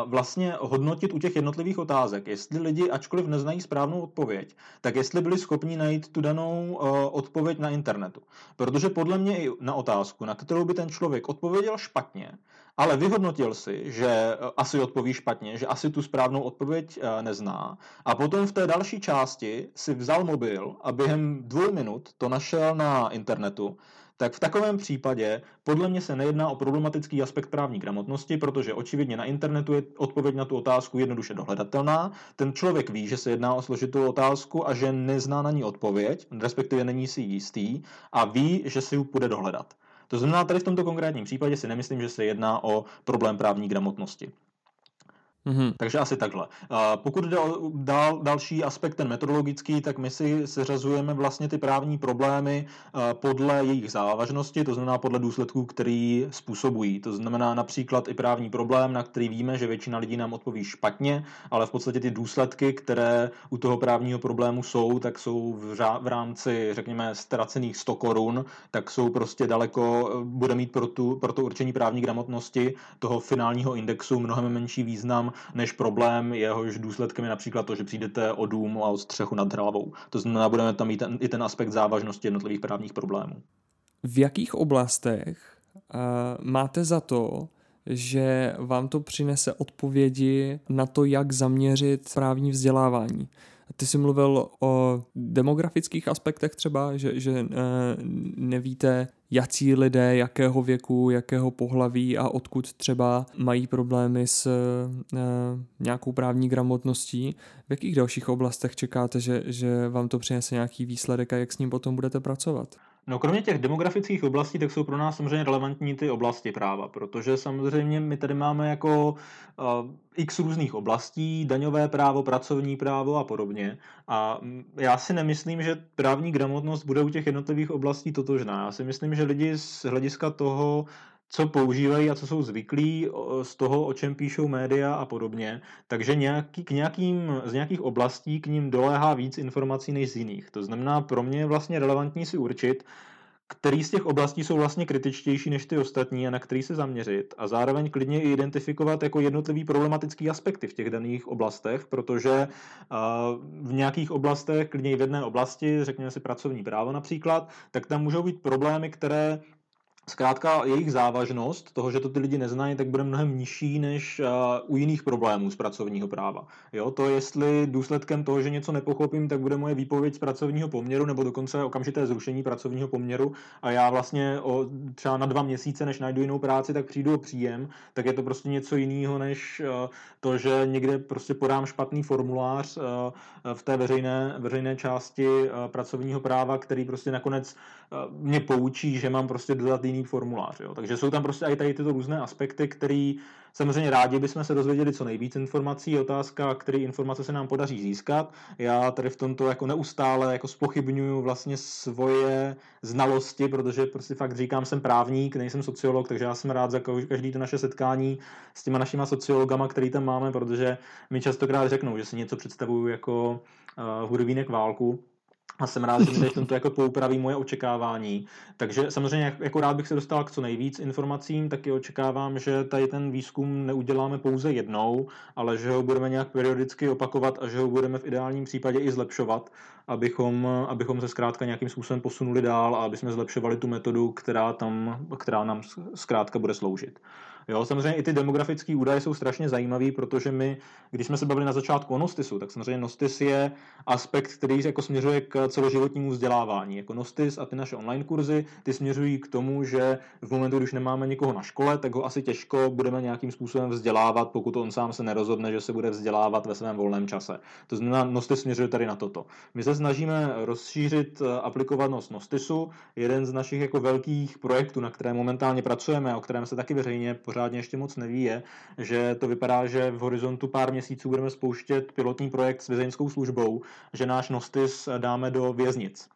vlastně hodnotit u těch jednotlivých otázek, jestli lidi, ačkoliv neznají správnou odpověď, tak jestli byli schopni najít tu danou odpověď na internetu. Protože podle mě i na otázku, na kterou by ten člověk odpověděl špatně, ale vyhodnotil si, že asi odpoví špatně, že asi tu správnou odpověď nezná. A potom v té další části si vzal mobil a během 2 minut to našel na internetu. Tak v takovém případě podle mě se nejedná o problematický aspekt právní gramotnosti, protože očividně na internetu je odpověď na tu otázku jednoduše dohledatelná. Ten člověk ví, že se jedná o složitou otázku a že nezná na ní odpověď, respektive není si jistý a ví, že si ji půjde dohledat. To znamená, tady v tomto konkrétním případě si nemyslím, že se jedná o problém právní gramotnosti. Takže asi takhle. Pokud jde o další aspekt, ten metodologický, tak my si seřazujeme vlastně ty právní problémy podle jejich závažnosti, to znamená podle důsledků, který způsobují. To znamená například i právní problém, na který víme, že většina lidí nám odpoví špatně, ale v podstatě ty důsledky, které u toho právního problému jsou, tak jsou v rámci, řekněme, ztracených 100 korun, tak jsou prostě daleko, bude mít pro to určení právní gramotnosti toho finálního indexu mnohem menší význam, než problém, jehož důsledkem je například to, že přijdete o dům a o střechu nad hlavou. To znamená, budeme tam mít i ten aspekt závažnosti jednotlivých právních problémů. V jakých oblastech máte za to, že vám to přinese odpovědi na to, jak zaměřit právní vzdělávání? Ty jsi mluvil o demografických aspektech třeba, že nevíte, jací lidé, jakého věku, jakého pohlaví a odkud třeba mají problémy s nějakou právní gramotností. V jakých dalších oblastech čekáte, že vám to přinese nějaký výsledek a jak s ním potom budete pracovat? No, kromě těch demografických oblastí, tak jsou pro nás samozřejmě relevantní ty oblasti práva, protože samozřejmě my tady máme jako x různých oblastí, daňové právo, pracovní právo a podobně. A já si nemyslím, že právní gramotnost bude u těch jednotlivých oblastí totožná. Já si myslím, že lidi z hlediska toho, co používají a co jsou zvyklí, z toho, o čem píšou média a podobně. Takže z nějakých oblastí k ním doléhá víc informací než z jiných. To znamená, pro mě je vlastně relevantní si určit, který z těch oblastí jsou vlastně kritičtější než ty ostatní a na který se zaměřit a zároveň klidně i identifikovat jako jednotlivý problematický aspekty v těch daných oblastech, protože v nějakých oblastech, klidně i v jedné oblasti, řekněme si pracovní právo například, tak tam můžou být problémy, které zkrátka jejich závažnost toho, že to ty lidi neznají, tak bude mnohem nižší než u jiných problémů z pracovního práva. Jo, to jestli důsledkem toho, že něco nepochopím, tak bude moje výpověď z pracovního poměru nebo dokonce okamžité zrušení pracovního poměru a já vlastně třeba na 2 měsíce, než najdu jinou práci, tak přijdu o příjem, tak je to prostě něco jiného než to, že někde prostě podám špatný formulář v té veřejné části pracovního práva, který prostě nakonec mě poučí, že mám prostě dodat jiný plný formulář. Jo. Takže jsou tam prostě i tady tyto různé aspekty, které samozřejmě rádi bychom se dozvěděli co nejvíc informací. Otázka, které informace se nám podaří získat. Já tady v tomto jako neustále jako zpochybňuju vlastně svoje znalosti, protože prostě fakt říkám, jsem právník, nejsem sociolog, takže já jsem rád za každý to naše setkání s těma našima sociologama, který tam máme, protože mi častokrát řeknou, že si něco představuju jako hurvínek válku. A jsem rád, že tady v tomto jako poupraví moje očekávání. Takže samozřejmě jako rád bych se dostal k co nejvíc informacím, taky očekávám, že tady ten výzkum neuděláme pouze jednou, ale že ho budeme nějak periodicky opakovat a že ho budeme v ideálním případě i zlepšovat, abychom se zkrátka nějakým způsobem posunuli dál a abychom zlepšovali tu metodu, která nám zkrátka bude sloužit. Jo, samozřejmě i ty demografické údaje jsou strašně zajímavý, protože my, když jsme se bavili na začátku o Nostisu, tak samozřejmě Nostis je aspekt, který jako směřuje k celoživotnímu vzdělávání. Jako Nostis a ty naše online kurzy, ty směřují k tomu, že v momentu, když nemáme nikoho na škole, tak ho asi těžko budeme nějakým způsobem vzdělávat, pokud on sám se nerozhodne, že se bude vzdělávat ve svém volném čase. To znamená, Nostis směřuje tady na toto. My se snažíme rozšířit aplikovanost Nostisu. Jeden z našich jako velkých projektů, na kterém momentálně pracujeme, o kterém se taky veřejně pořádně ještě moc neví, je, že to vypadá, že v horizontu pár měsíců budeme spouštět pilotní projekt s vězeňskou službou, že náš Nostis dáme do věznic.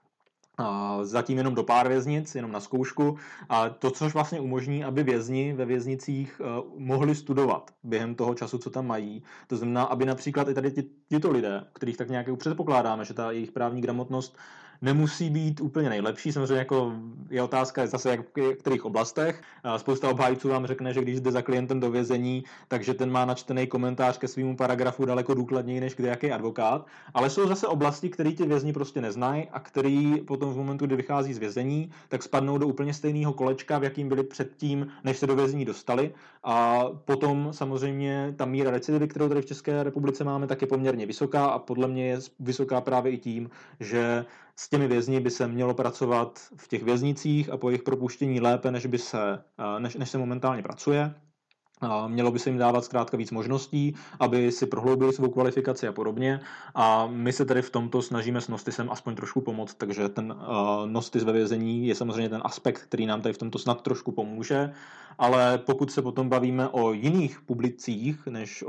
Zatím jenom do pár věznic, jenom na zkoušku, a to, což vlastně umožní, aby vězni ve věznicích mohli studovat během toho času, co tam mají. To znamená, aby například i tady tyto lidé, kterých tak nějak předpokládáme, že ta jejich právní gramotnost nemusí být úplně nejlepší. Samozřejmě jako je otázka zase jak v kterých oblastech. Spousta obhájců vám řekne, že když jde za klientem do vězení, takže ten má načtený komentář ke svému paragrafu daleko důkladněji než kdejaký advokát. Ale jsou zase oblasti, které ti vězni prostě neznají a který potom v momentu, kdy vychází z vězení, tak spadnou do úplně stejného kolečka, v jakým byli předtím, než se do vězení dostali. A potom samozřejmě ta míra recidivy, kterou tady v České republice máme, tak je poměrně vysoká a podle mě je vysoká právě i tím, že s těmi vězni by se mělo pracovat v těch věznicích a po jejich propuštění lépe, než se momentálně pracuje. Mělo by se jim dávat zkrátka víc možností, aby si prohloubili svou kvalifikaci a podobně. A my se tady v tomto snažíme s Nostisem aspoň trošku pomoct, takže ten Nostis ve vězení je samozřejmě ten aspekt, který nám tady v tomto snad trošku pomůže. Ale pokud se potom bavíme o jiných publicích, než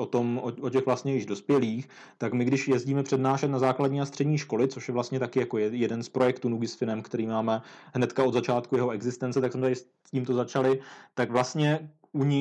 o těch vlastně již dospělých, tak my, když jezdíme přednášet na základní a střední školy, což je vlastně taky jako jeden z projektů Nugis Finem, který máme hnedka od začátku jeho existence, tak jsme tady s tímto začali, tak vlastně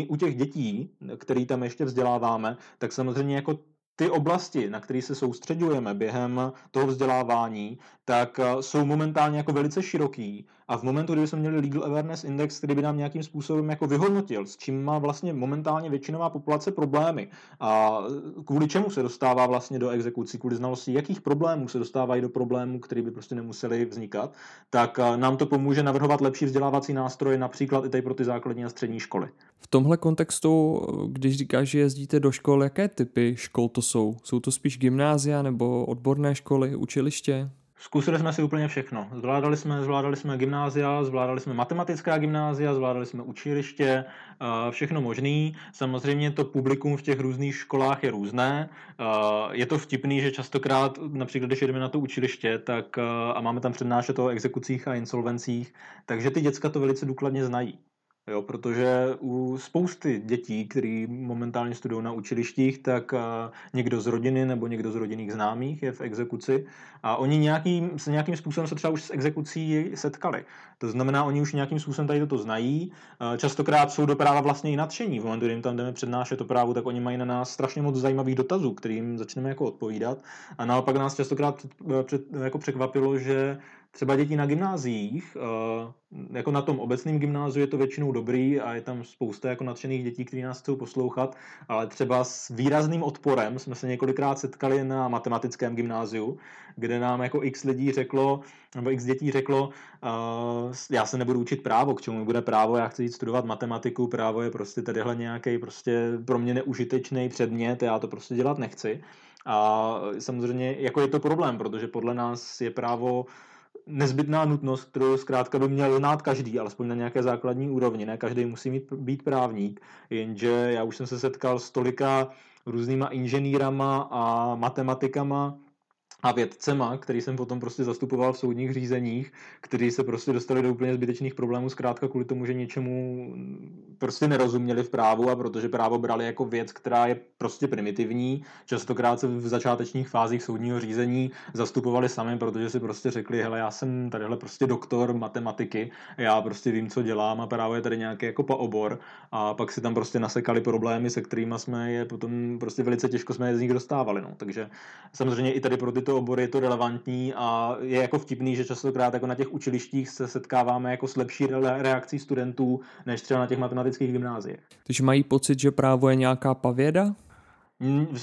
u těch dětí, který tam ještě vzděláváme, tak samozřejmě jako ty oblasti, na které se soustředujeme během toho vzdělávání, tak jsou momentálně jako velice široký a v momentu, kdyby jsme měli Legal Awareness Index, který by nám nějakým způsobem jako vyhodnotil, s čím má vlastně momentálně většinová populace problémy a kvůli čemu se dostává vlastně do exekucí, kvůli znalosti, jakých problémů se dostávají do problémů, které by prostě nemuseli vznikat, tak nám to pomůže navrhovat lepší vzdělávací nástroje, například i tady pro ty základní a střední školy. V tomhle kontextu, když říkáš, že jezdíte do škol, jaké typy škol to jsou? Jsou to spíš gymnázia nebo odborné školy, učiliště? Zkusili jsme si úplně všechno. Zvládali jsme gymnázia, zvládali jsme matematická gymnázia, zvládali jsme učiliště, všechno možný. Samozřejmě to publikum v těch různých školách je různé. Je to vtipný, že častokrát, například když jdeme na to učiliště, tak a máme tam přednášet o exekucích a insolvencích, takže ty děcka to velice důkladně znají. Jo, protože u spousty dětí, které momentálně studují na učilištích, tak někdo z rodiny nebo někdo z rodinných známých je v exekuci a oni nějakým způsobem se třeba už s exekucí setkali. To znamená, oni už nějakým způsobem tady toto znají. Častokrát jsou do práva vlastně i nadšení. V momentu, kdy jim tam jdeme přednášet o právu, tak oni mají na nás strašně moc zajímavých dotazů, kterým začneme jako odpovídat. A naopak nás častokrát jako překvapilo, že třeba děti na gymnáziích, jako na tom obecném gymnáziu je to většinou dobrý a je tam spousta jako nadšených dětí, kteří nás chcou poslouchat, ale třeba s výrazným odporem jsme se několikrát setkali na matematickém gymnáziu, kde nám jako x lidí řeklo, nebo x dětí řeklo, já se nebudu učit právo, k čemu mi bude právo, já chci jít studovat matematiku, právo je prostě tadyhle nějaký prostě pro mě neužitečný předmět, já to prostě dělat nechci. A samozřejmě jako je to problém, protože podle nás je právo nezbytná nutnost, kterou zkrátka by měl znát každý, alespoň na nějaké základní úrovni. Ne každý musí být právník, jenže já už jsem se setkal s tolika různýma inženýrama a matematikama, a vědcema, který jsem potom prostě zastupoval v soudních řízeních, kteří se prostě dostali do úplně zbytečných problémů, zkrátka kvůli tomu, že něčemu prostě nerozuměli v právu a protože právo brali jako věc, která je prostě primitivní. Častokrát se v začátečních fázích soudního řízení zastupovali sami, protože si prostě řekli, hele, já jsem tadyhle prostě doktor matematiky, já prostě vím, co dělám a právo je tady nějaký jako obor a pak si tam prostě nasekali problémy, se kterými jsme je potom prostě velice těžko jsme je z nich dostávali. No. Takže samozřejmě i tady pro tyto obory je to relevantní a je jako vtipný, že častokrát jako na těch učilištích se setkáváme jako s lepší reakcí studentů než třeba na těch matematických gymnáziích. Takže mají pocit, že právo je nějaká pavěda?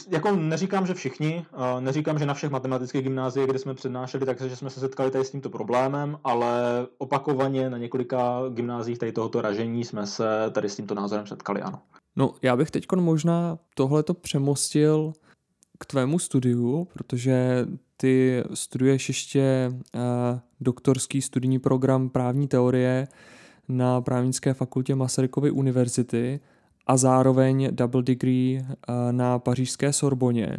Jako neříkám, že všichni, neříkám, že na všech matematických gymnáziích, kde jsme přednášeli, takže jsme se setkali tady s tímto problémem, ale opakovaně na několika gymnáziích tady tohoto ražení jsme se tady s tímto názorem setkali, ano. No, já bych teď možná tohleto přemostil k tvému studiu, protože ty studuješ ještě doktorský studijní program právní teorie na právnické fakultě Masarykovy univerzity a zároveň double degree na pařížské Sorboně.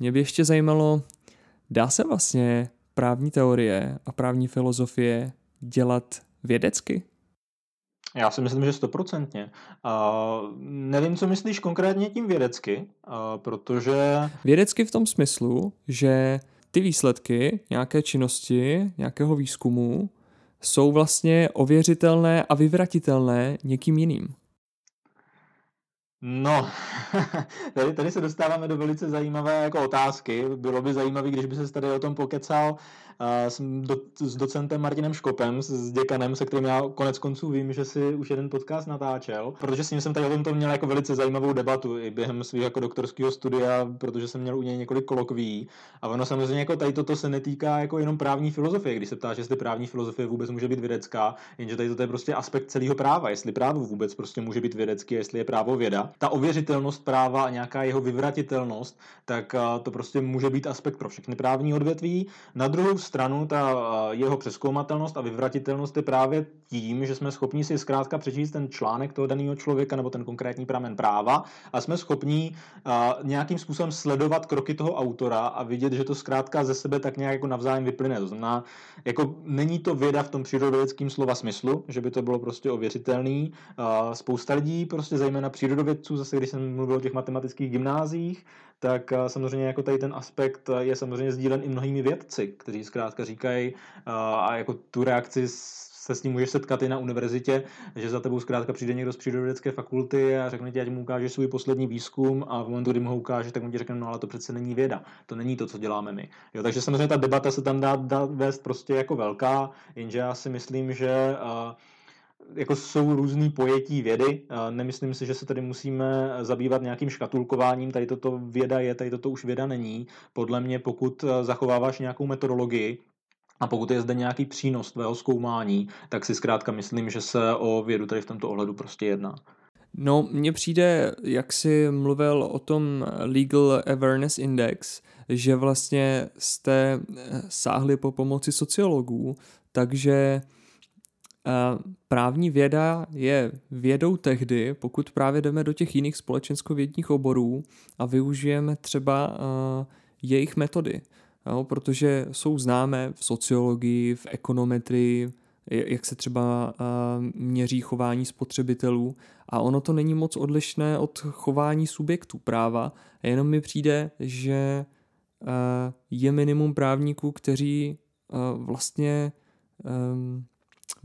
Mě by ještě zajímalo, dá se vlastně právní teorie a právní filozofie dělat vědecky? Já si myslím, že 100%. Nevím, co myslíš konkrétně tím vědecky, protože... Vědecky v tom smyslu, že ty výsledky nějaké činnosti, nějakého výzkumu jsou vlastně ověřitelné a vyvratitelné někým jiným. No, tady se dostáváme do velice zajímavé jako otázky. Bylo by zajímavé, když by se tady o tom pokecal s docentem Martinem Škopem, s děkanem, se kterým já konec konců vím, že si už jeden podcast natáčel, protože s ním jsem tady o tomto měl jako velice zajímavou debatu i během svých jako doktorského studia, protože jsem měl u něj několik kolokví. A ono samozřejmě jako tady toto se netýká jako jenom právní filozofie, když se ptáš, jestli právní filozofie vůbec může být vědecká, jenže tady to je prostě aspekt celého práva, jestli právo vůbec prostě může být vědecké, jestli je právo věda. Ta ověřitelnost práva a nějaká jeho vyvratitelnost, tak to prostě může být aspekt pro všechny právní odvětví. Na druhou stranu ta jeho přezkoumatelnost a vyvratitelnost je právě tím, že jsme schopni si zkrátka přečíst ten článek toho daného člověka nebo ten konkrétní pramen práva a jsme schopni nějakým způsobem sledovat kroky toho autora a vidět, že to zkrátka ze sebe tak nějak jako navzájem vyplyne. To znamená, jako není to věda v tom přírodovědeckém slova smyslu, že by to bylo prostě ověřitelný. Spousta lidí prostě zejména přírodovědců, zase když jsem mluvil o těch matematických gymnáziích, tak samozřejmě jako tady ten aspekt je samozřejmě sdílen i mnohými vědci, kteří zkrátka říkají a jako tu reakci se s ním můžeš setkat i na univerzitě, že za tebou zkrátka přijde někdo z přírodovědecké fakulty a řekne ti, ať mu ukážeš svůj poslední výzkum a v momentu, kdy mu ho ukážeš, tak mu ti řekne, no ale to přece není věda, to není to, co děláme my. Jo, takže samozřejmě ta debata se tam dá vést prostě jako velká, jenže já si myslím, že... Jako jsou různý pojetí vědy. Nemyslím si, že se tady musíme zabývat nějakým škatulkováním. Tady toto věda je, tady toto už věda není. Podle mě, pokud zachováváš nějakou metodologii a pokud je zde nějaký přínos tvého zkoumání, tak si zkrátka myslím, že se o vědu tady v tomto ohledu prostě jedná. No, mně přijde, jak jsi mluvil o tom Legal Awareness Index, že vlastně jste sáhli po pomoci sociologů, takže... Právní věda je vědou tehdy, pokud právě jdeme do těch jiných společenskovědních oborů a využijeme třeba jejich metody, jo, protože jsou známé v sociologii, v ekonometrii, jak se třeba měří chování spotřebitelů a ono to není moc odlišné od chování subjektů práva, jenom mi přijde, že je minimum právníků, kteří vlastně...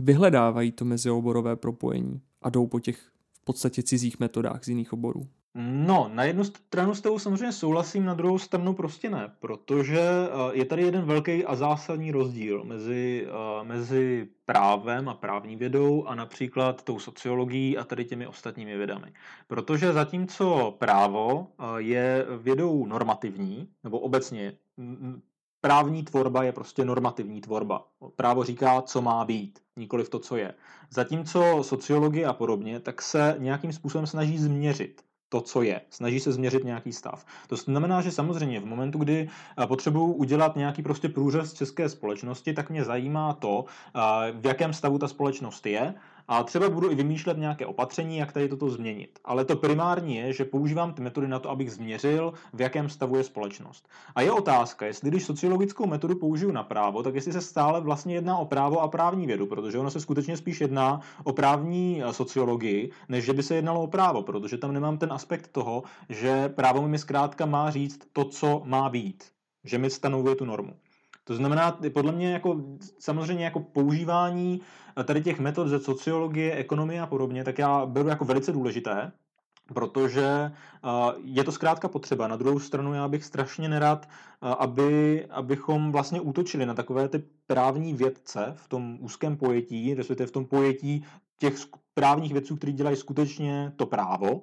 vyhledávají to mezioborové propojení a jdou po těch v podstatě cizích metodách z jiných oborů. No, na jednu stranu s tebou samozřejmě souhlasím, na druhou stranu prostě ne, protože je tady jeden velký a zásadní rozdíl mezi právem a právní vědou a například tou sociologií a tady těmi ostatními vědami. Protože zatímco právo je vědou normativní, nebo obecně právní tvorba je prostě normativní tvorba. Právo říká, co má být, nikoliv to, co je. Zatímco sociologie a podobně, tak se nějakým způsobem snaží změřit to, co je. Snaží se změřit nějaký stav. To znamená, že samozřejmě v momentu, kdy potřebuju udělat nějaký prostě průřez české společnosti, tak mě zajímá to, v jakém stavu ta společnost je, A třeba budu i vymýšlet nějaké opatření, jak tady toto změnit. Ale to primární je, že používám ty metody na to, abych změřil, v jakém stavu je společnost. A je otázka, jestli když sociologickou metodu použiju na právo, tak jestli se stále vlastně jedná o právo a právní vědu, protože ono se skutečně spíš jedná o právní sociologii, než že by se jednalo o právo, protože tam nemám ten aspekt toho, že právo mi zkrátka má říct to, co má být, že mi stanovuje tu normu. To znamená, podle mě samozřejmě používání tady těch metod ze sociologie, ekonomie a podobně, tak já beru jako velice důležité, protože je to zkrátka potřeba. Na druhou stranu já bych strašně nerad, abychom vlastně útočili na takové ty právní vědce v tom úzkém pojetí, respektive v tom pojetí těch právních vědců, kteří dělají skutečně to právo,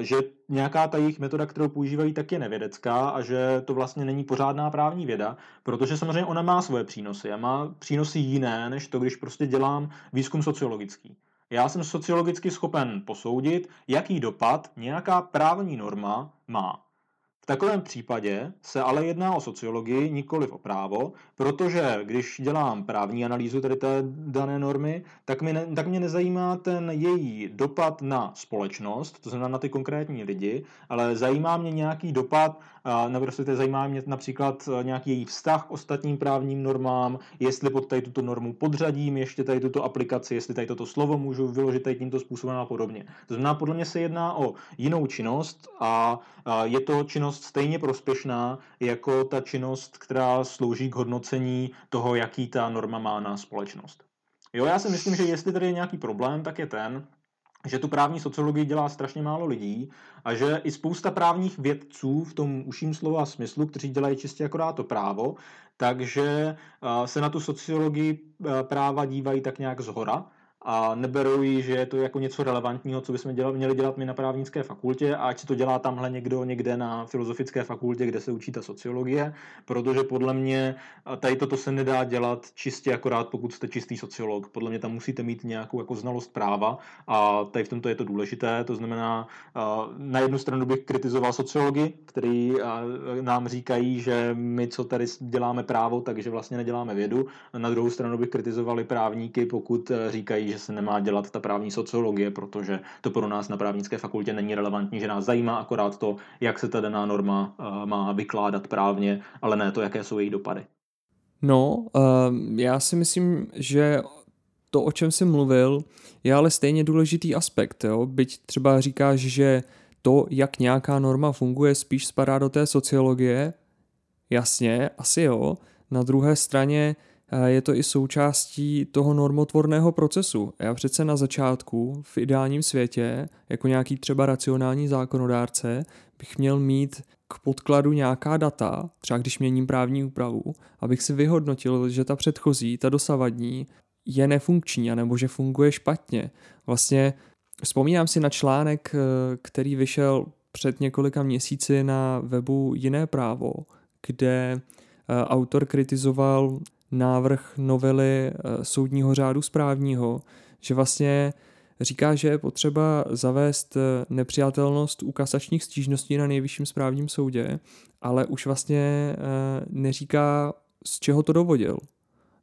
že nějaká ta jejich metoda, kterou používají, tak je nevědecká a že to vlastně není pořádná právní věda, protože samozřejmě ona má svoje přínosy a má přínosy jiné, než to, když prostě dělám výzkum sociologický. Já jsem sociologicky schopen posoudit, jaký dopad nějaká právní norma má. V takovém případě se ale jedná o sociologii, nikoliv o právo, protože když dělám právní analýzu tady té dané normy, tak mě nezajímá ten její dopad na společnost, to znamená na ty konkrétní lidi, ale zajímá mě nějaký dopad, zajímá mě například nějaký její vztah k ostatním právním normám, jestli pod tady tuto normu podřadím, ještě tady tuto aplikaci, jestli tady toto slovo můžu vyložit tady tímto způsobem a podobně. To znamená, podle mě se jedná o jinou činnost a je to činnost stejně prospěšná jako ta činnost, která slouží k hodnocení toho, jaký ta norma má na společnost. Jo, já si myslím, že jestli tady je nějaký problém, tak je ten, že tu právní sociologii dělá strašně málo lidí a že i spousta právních vědců v tom uším slova smyslu, kteří dělají čistě akorát to právo, takže se na tu sociologii práva dívají tak nějak zhora a neberou ji, že je to jako něco relevantního, co bychom měli dělat my na právnické fakultě a ať si to dělá tamhle někdo někde na filozofické fakultě, kde se učí ta sociologie, protože podle mě tady toto se nedá dělat čistě akorát, pokud jste čistý sociolog. Podle mě tam musíte mít nějakou jako znalost práva a tady v tomto je to důležité. To znamená, na jednu stranu bych kritizoval sociology, který nám říkají, že my, co tady děláme právo, takže vlastně neděláme vědu. Na druhou stranu bych kritizovali právníky, pokud říkají, že se nemá dělat ta právní sociologie, protože to pro nás na právnické fakultě není relevantní, že nás zajímá akorát to, jak se ta daná norma má vykládat právně, ale ne to, jaké jsou její dopady. No, já si myslím, že to, o čem jsi mluvil, je ale stejně důležitý aspekt. Jo? Byť třeba říkáš, že to, jak nějaká norma funguje, spíš spadá do té sociologie. Jasně, asi jo. Na druhé straně je to i součástí toho normotvorného procesu. Já přece na začátku v ideálním světě, jako nějaký třeba racionální zákonodárce, bych měl mít k podkladu nějaká data, třeba když měním právní úpravu, abych si vyhodnotil, že ta předchozí, ta dosavadní, je nefunkční, anebo že funguje špatně. Vlastně vzpomínám si na článek, který vyšel před několika měsíci na webu Jiné právo, kde autor kritizoval návrh novely soudního řádu správního, že vlastně říká, že je potřeba zavést nepřijatelnost u kasačních stížností na Nejvyšším správním soudě, ale už vlastně neříká, z čeho to dovodil.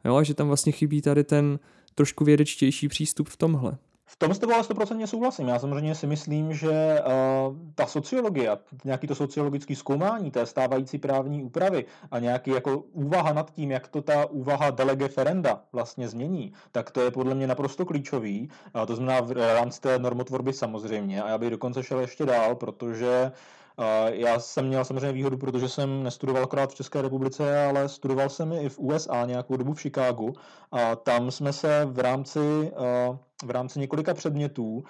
Jo, a že tam vlastně chybí tady ten trošku vědečtější přístup v tomhle. V tom s tebou ale 100% souhlasím. Já samozřejmě si myslím, že ta sociologie, nějaký to sociologické zkoumání té stávající právní úpravy a nějaký jako úvaha nad tím, jak to ta úvaha de lege ferenda vlastně změní, tak to je podle mě naprosto klíčový. To znamená v rámci té normotvorby samozřejmě. A já bych dokonce šel ještě dál, protože já jsem měl samozřejmě výhodu, protože jsem nestudoval akorát v České republice, ale studoval jsem i v USA nějakou dobu v Chicagu. A tam jsme se v rámci několika předmětů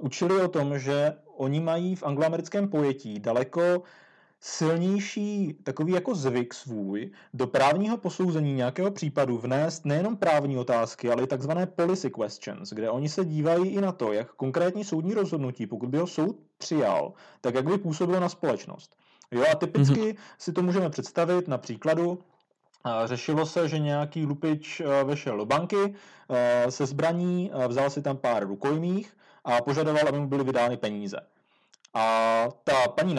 učili o tom, že oni mají v angloamerickém pojetí daleko silnější takový jako zvyk svůj do právního posouzení nějakého případu vnést nejenom právní otázky, ale i takzvané policy questions, kde oni se dívají i na to, jak konkrétní soudní rozhodnutí, pokud by ho soud přijal, tak jak by působilo na společnost. Jo, a typicky si to můžeme představit na příkladu. Řešilo se, že nějaký lupič vešel do banky se zbraní, vzal si tam pár rukojmích a požadoval, aby mu byly vydány peníze. A ta paní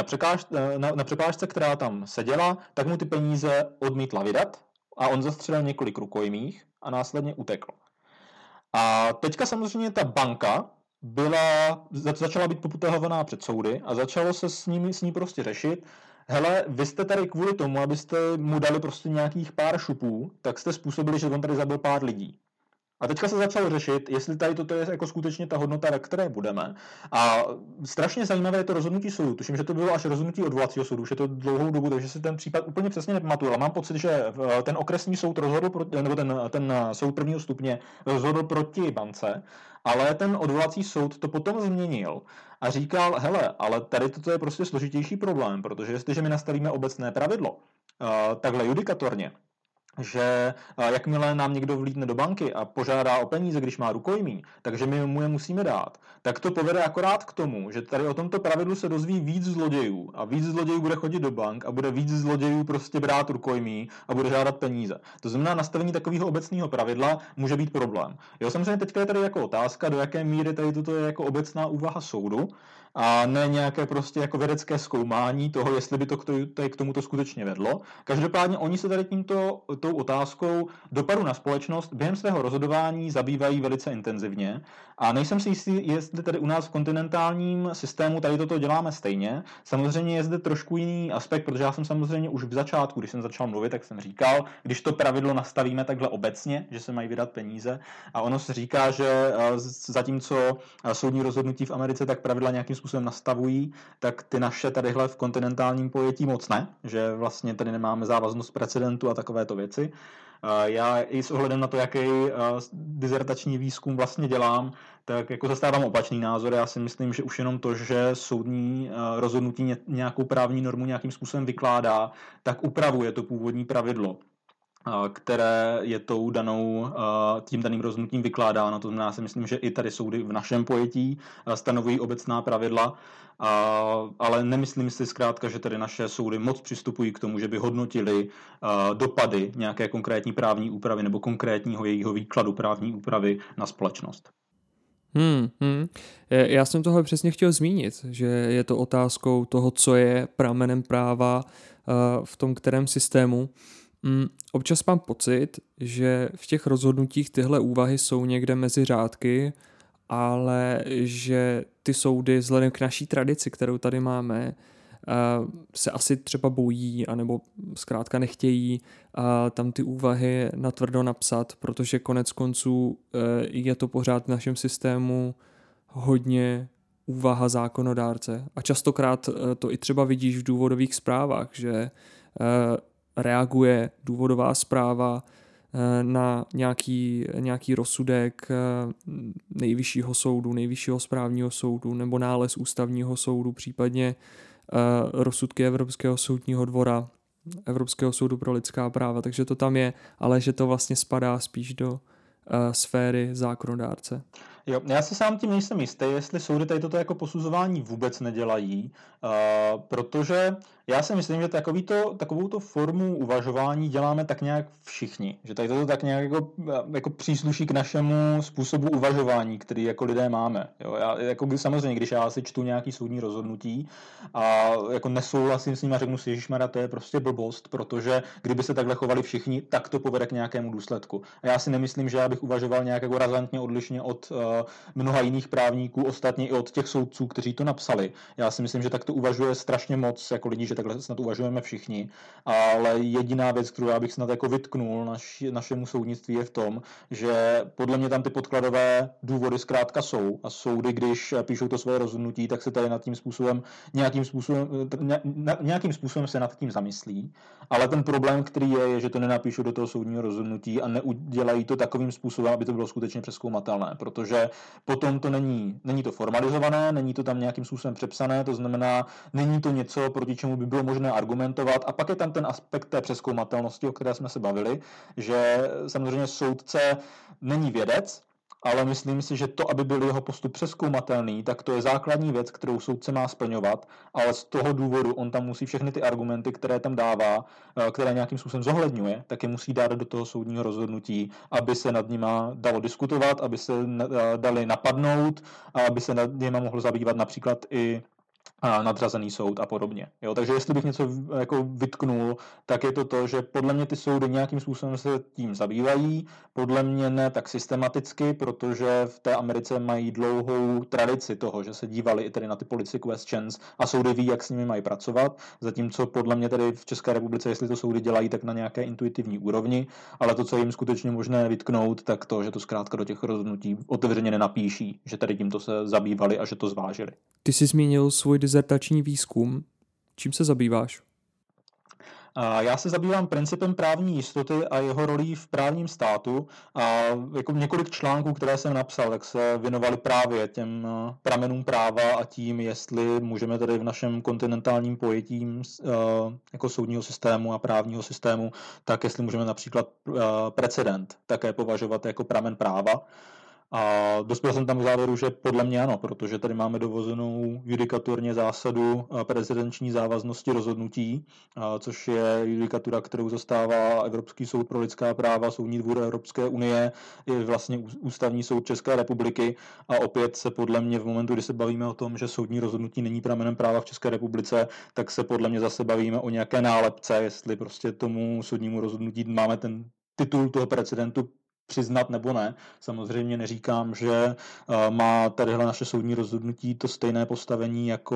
na přepážce, která tam seděla, tak mu ty peníze odmítla vydat a on zastřelil několik rukojmích a následně utekl. A teďka samozřejmě ta banka začala být poputahovaná před soudy a začalo se s ní prostě řešit, hele, vy jste tady kvůli tomu, abyste mu dali prostě nějakých pár šupů, tak jste způsobili, že on tady zabil pár lidí. A teďka se začalo řešit, jestli tady toto je jako skutečně ta hodnota, na které budeme. A strašně zajímavé je to rozhodnutí soudu. Tuším, že to bylo až rozhodnutí odvolacího soudu, už je to dlouhou dobu, takže si ten případ úplně přesně nepamatuju. Mám pocit, že ten okresní soud ten soud prvního stupně rozhodl proti bance, ale ten odvolací soud to potom změnil a říkal, hele, ale tady toto je prostě složitější problém, protože jestliže my nastavíme obecné pravidlo, takhle judikatorně, že jakmile nám někdo vlítne do banky a požádá o peníze, když má rukojmí, takže my mu je musíme dát, tak to povede akorát k tomu, že tady o tomto pravidlu se dozví víc zlodějů a víc zlodějů bude chodit do bank a bude víc zlodějů prostě brát rukojmí a bude žádat peníze. To znamená, nastavení takového obecného pravidla může být problém. Jo, samozřejmě teďka je tady jako otázka, do jaké míry tady toto je jako obecná úvaha soudu a ne nějaké prostě jako vědecké zkoumání toho, jestli by to k tomuto skutečně vedlo. Každopádně oni se tady tou otázkou dopadu na společnost během svého rozhodování zabývají velice intenzivně a nejsem si jistý, jestli tady u nás v kontinentálním systému tady toto děláme stejně. Samozřejmě je zde trošku jiný aspekt, protože já jsem samozřejmě už v začátku, když jsem začal mluvit, tak jsem říkal, když to pravidlo nastavíme takhle obecně, že se mají vydat peníze a ono se říká, že zatímco soudní rozhodnutí v Americe tak pravidla nějakým způsobem nastavují, tak ty naše tadyhle v kontinentálním pojetí moc ne, že vlastně tady nemáme závaznost precedentu a takovéto věci. Já i s ohledem na to, jaký dizertační výzkum vlastně dělám, tak jako zastávám opačný názor. Já si myslím, že už jenom to, že soudní rozhodnutí nějakou právní normu nějakým způsobem vykládá, tak upravuje to původní pravidlo, které je tím daným rozhodnutím vykládáno. To znamená, já si myslím, že i tady soudy v našem pojetí stanovují obecná pravidla, ale nemyslím si zkrátka, že tady naše soudy moc přistupují k tomu, že by hodnotili dopady nějaké konkrétní právní úpravy nebo konkrétního jejího výkladu právní úpravy na společnost. Já jsem tohle přesně chtěl zmínit, že je to otázkou toho, co je pramenem práva v tom kterém systému. Občas mám pocit, že v těch rozhodnutích tyhle úvahy jsou někde mezi řádky, ale že ty soudy vzhledem k naší tradici, kterou tady máme, se asi třeba bojí anebo zkrátka nechtějí tam ty úvahy natvrdo napsat, protože konec konců je to pořád v našem systému hodně úvaha zákonodárce. A častokrát to i třeba vidíš v důvodových zprávách, že reaguje důvodová zpráva na nějaký rozsudek nejvyššího soudu, nejvyššího správního soudu nebo nález ústavního soudu, případně rozsudky Evropského soudního dvora, Evropského soudu pro lidská práva, takže to tam je, ale že to vlastně spadá spíš do sféry zákonodárce. Jo, já si sám tím nejsem jistý, jestli soudy tady toto jako posuzování vůbec nedělají, protože já si myslím, že takovouto formu uvažování děláme tak nějak všichni, že tady toto tak nějak jako přísluší k našemu způsobu uvažování, který jako lidé máme. Jo, já, samozřejmě, když já si čtu nějaký soudní rozhodnutí a jako nesouhlasím s ním a řeknu si, ježišmarja, to je prostě blbost, protože kdyby se takhle chovali všichni, tak to povede k nějakému důsledku. A já si nemyslím, že já bych uvažoval nějak jako razantně odlišně od mnoha jiných právníků, ostatně i od těch soudců, kteří to napsali. Já si myslím, že tak to uvažuje strašně moc jako lidí, že takhle snad uvažujeme všichni, ale jediná věc, kterou já bych snad jako vytknul našemu soudnictví je v tom, že podle mě tam ty podkladové důvody zkrátka jsou a soudy, když píšou to svoje rozhodnutí, tak se tady nad tím nějakým způsobem se nad tím zamyslí, ale ten problém, který je, že to nenapíšou do toho soudního rozhodnutí a neudělají to takovým způsobem, aby to bylo skutečně přezkoumatelné, protože potom to není to formalizované, není to tam nějakým způsobem přepsané, to znamená, není to něco, proti čemu by bylo možné argumentovat. A pak je tam ten aspekt té přezkoumatelnosti, o které jsme se bavili, že samozřejmě soudce není vědec, ale myslím si, že to, aby byl jeho postup přezkoumatelný, tak to je základní věc, kterou soudce má splňovat, ale z toho důvodu on tam musí všechny ty argumenty, které tam dává, které nějakým způsobem zohledňuje, tak je musí dát do toho soudního rozhodnutí, aby se nad nima dalo diskutovat, aby se dali napadnout, aby se nad nima mohlo zabývat například i nadřazený soud a podobně. Jo, takže jestli bych něco jako vytknul, tak je to to, že podle mě ty soudy nějakým způsobem se tím zabývají, podle mě ne tak systematicky, protože v té Americe mají dlouhou tradici toho, že se dívali i tedy na ty policy questions a soudy ví, jak s nimi mají pracovat, zatímco podle mě tedy v České republice, jestli to soudy dělají, tak na nějaké intuitivní úrovni, ale to, co jim skutečně možné vytknout, tak to, že to zkrátka do těch rozhodnutí otevřeně nenapíší, že tady tímto se zabývali a že to zvážili. Ty jsi zmínil svůj dizertační výzkum. Čím se zabýváš? Já se zabývám principem právní jistoty a jeho rolí v právním státu a jako několik článků, které jsem napsal, tak se věnovaly právě těm pramenům práva a tím, jestli můžeme tedy v našem kontinentálním pojetí jako soudního systému a právního systému, tak jestli můžeme například precedent také považovat jako pramen práva. A dospěl jsem tam k závěru, že podle mě ano, protože tady máme dovozenou judikaturně zásadu precedenční závaznosti rozhodnutí, což je judikatura, kterou zastává Evropský soud pro lidská práva, Soudní dvůr Evropské unie, je vlastně Ústavní soud České republiky a opět se podle mě v momentu, kdy se bavíme o tom, že soudní rozhodnutí není pramenem práva v České republice, tak se podle mě zase bavíme o nějaké nálepce, jestli prostě tomu soudnímu rozhodnutí máme ten titul toho precedentu přiznat nebo ne. Samozřejmě neříkám, že má tadyhle naše soudní rozhodnutí to stejné postavení jako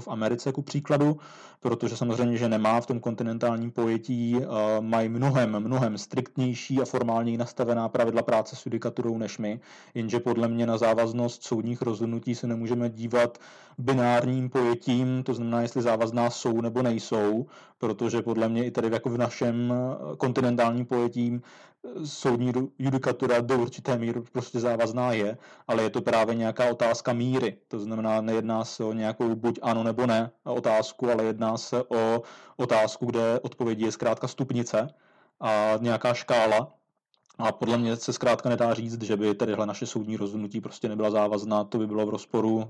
v Americe, ku příkladu, protože samozřejmě, že nemá v tom kontinentálním pojetí, mají mnohem striktnější a formálněji nastavená pravidla práce s judikaturou než my, jenže podle mě na závaznost soudních rozhodnutí se nemůžeme dívat binárním pojetím, to znamená, jestli závazná jsou nebo nejsou, protože podle mě i tady jako v našem kontinentálním pojetí soudní judikatura do určité míry prostě závazná je, ale je to právě nějaká otázka míry. To znamená, nejedná se o nějakou buď ano nebo ne otázku, ale jedná se o otázku, kde odpovědí je zkrátka stupnice a nějaká škála. A podle mě se zkrátka nedá říct, že by tadyhle naše soudní rozhodnutí prostě nebyla závazná, to by bylo v rozporu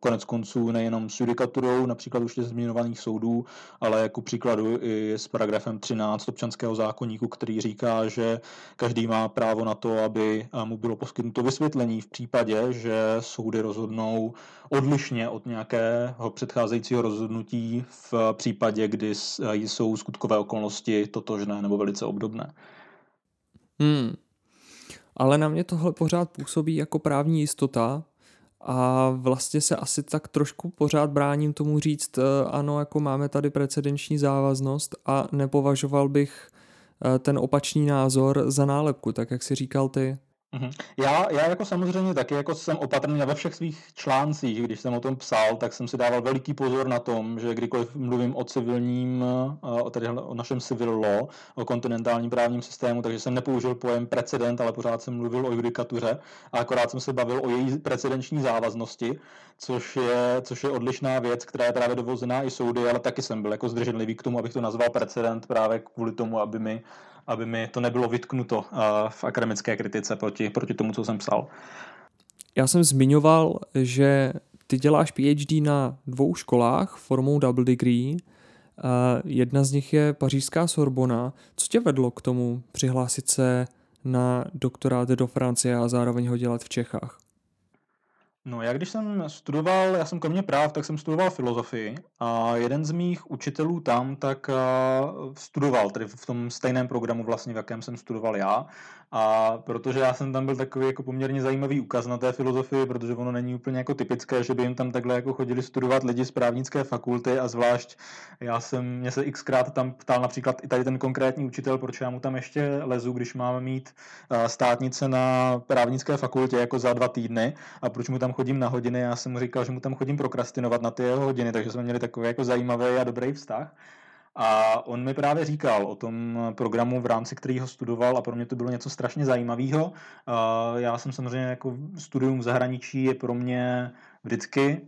koneckonců nejenom s judikaturou, například už zmíněných soudů, ale jako příkladu i s paragrafem 13 občanského zákoníku, který říká, že každý má právo na to, aby mu bylo poskytnuto vysvětlení v případě, že soudy rozhodnou odlišně od nějakého předcházejícího rozhodnutí v případě, kdy jsou skutkové okolnosti totožné nebo velice obdobné. Ale na mě tohle pořád působí jako právní jistota a vlastně se asi tak trošku pořád bráním tomu říct, ano, jako máme tady precedenční závaznost a nepovažoval bych ten opačný názor za nálepku, tak jak jsi říkal ty. Já jako samozřejmě taky jako jsem opatrný a ve všech svých článcích, když jsem o tom psal, tak jsem si dával veliký pozor na tom, že kdykoliv mluvím o civilním, tedy o našem civil law, o kontinentálním právním systému, takže jsem nepoužil pojem precedent, ale pořád jsem mluvil o judikatuře a akorát jsem se bavil o její precedenční závaznosti, což je odlišná věc, která je právě dovozená i soudy, ale taky jsem byl jako zdrženlivý k tomu, abych to nazval precedent právě kvůli tomu, aby mi to nebylo vytknuto v akademické kritice proti tomu, co jsem psal. Já jsem zmiňoval, že ty děláš PhD na dvou školách formou double degree. Jedna z nich je pařížská Sorbona. Co tě vedlo k tomu přihlásit se na doktorát do Francie a zároveň ho dělat v Čechách? No, já když jsem studoval, já jsem kromě práv, tak jsem studoval filozofii a jeden z mých učitelů tam tak studoval, tedy v tom stejném programu vlastně, v jakém jsem studoval já, a protože já jsem tam byl takový jako poměrně zajímavý ukaz na té filozofii, protože ono není úplně jako typické, že by jim tam takhle jako chodili studovat lidi z právnické fakulty a zvlášť mě se xkrát tam ptal například i tady ten konkrétní učitel, proč já mu tam ještě lezu, když máme mít státnice na právnické fakultě jako za 2 týdny a proč mu tam chodím na hodiny, já jsem mu říkal, že mu tam chodím prokrastinovat na ty jeho hodiny, takže jsme měli takový jako zajímavý a dobrý vztah. A on mi právě říkal o tom programu, v rámci kterého studoval a pro mě to bylo něco strašně zajímavého. Já jsem samozřejmě jako studium v zahraničí je pro mě vždycky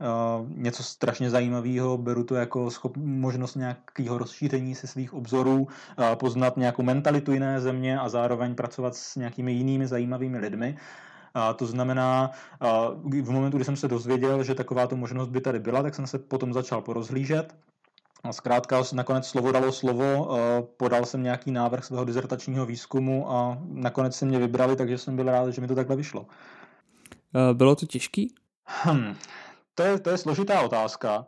něco strašně zajímavého, beru to jako možnost nějakého rozšíření se svých obzorů, poznat nějakou mentalitu jiné země a zároveň pracovat s nějakými jinými zajímavými lidmi. A to znamená, v momentu, kdy jsem se dozvěděl, že takováto možnost by tady byla, tak jsem se potom začal porozhlížet. A zkrátka nakonec slovo dalo slovo, podal jsem nějaký návrh svého dizertačního výzkumu a nakonec se mě vybrali, takže jsem byl rád, že mi to takhle vyšlo. Bylo to těžký? To je složitá otázka.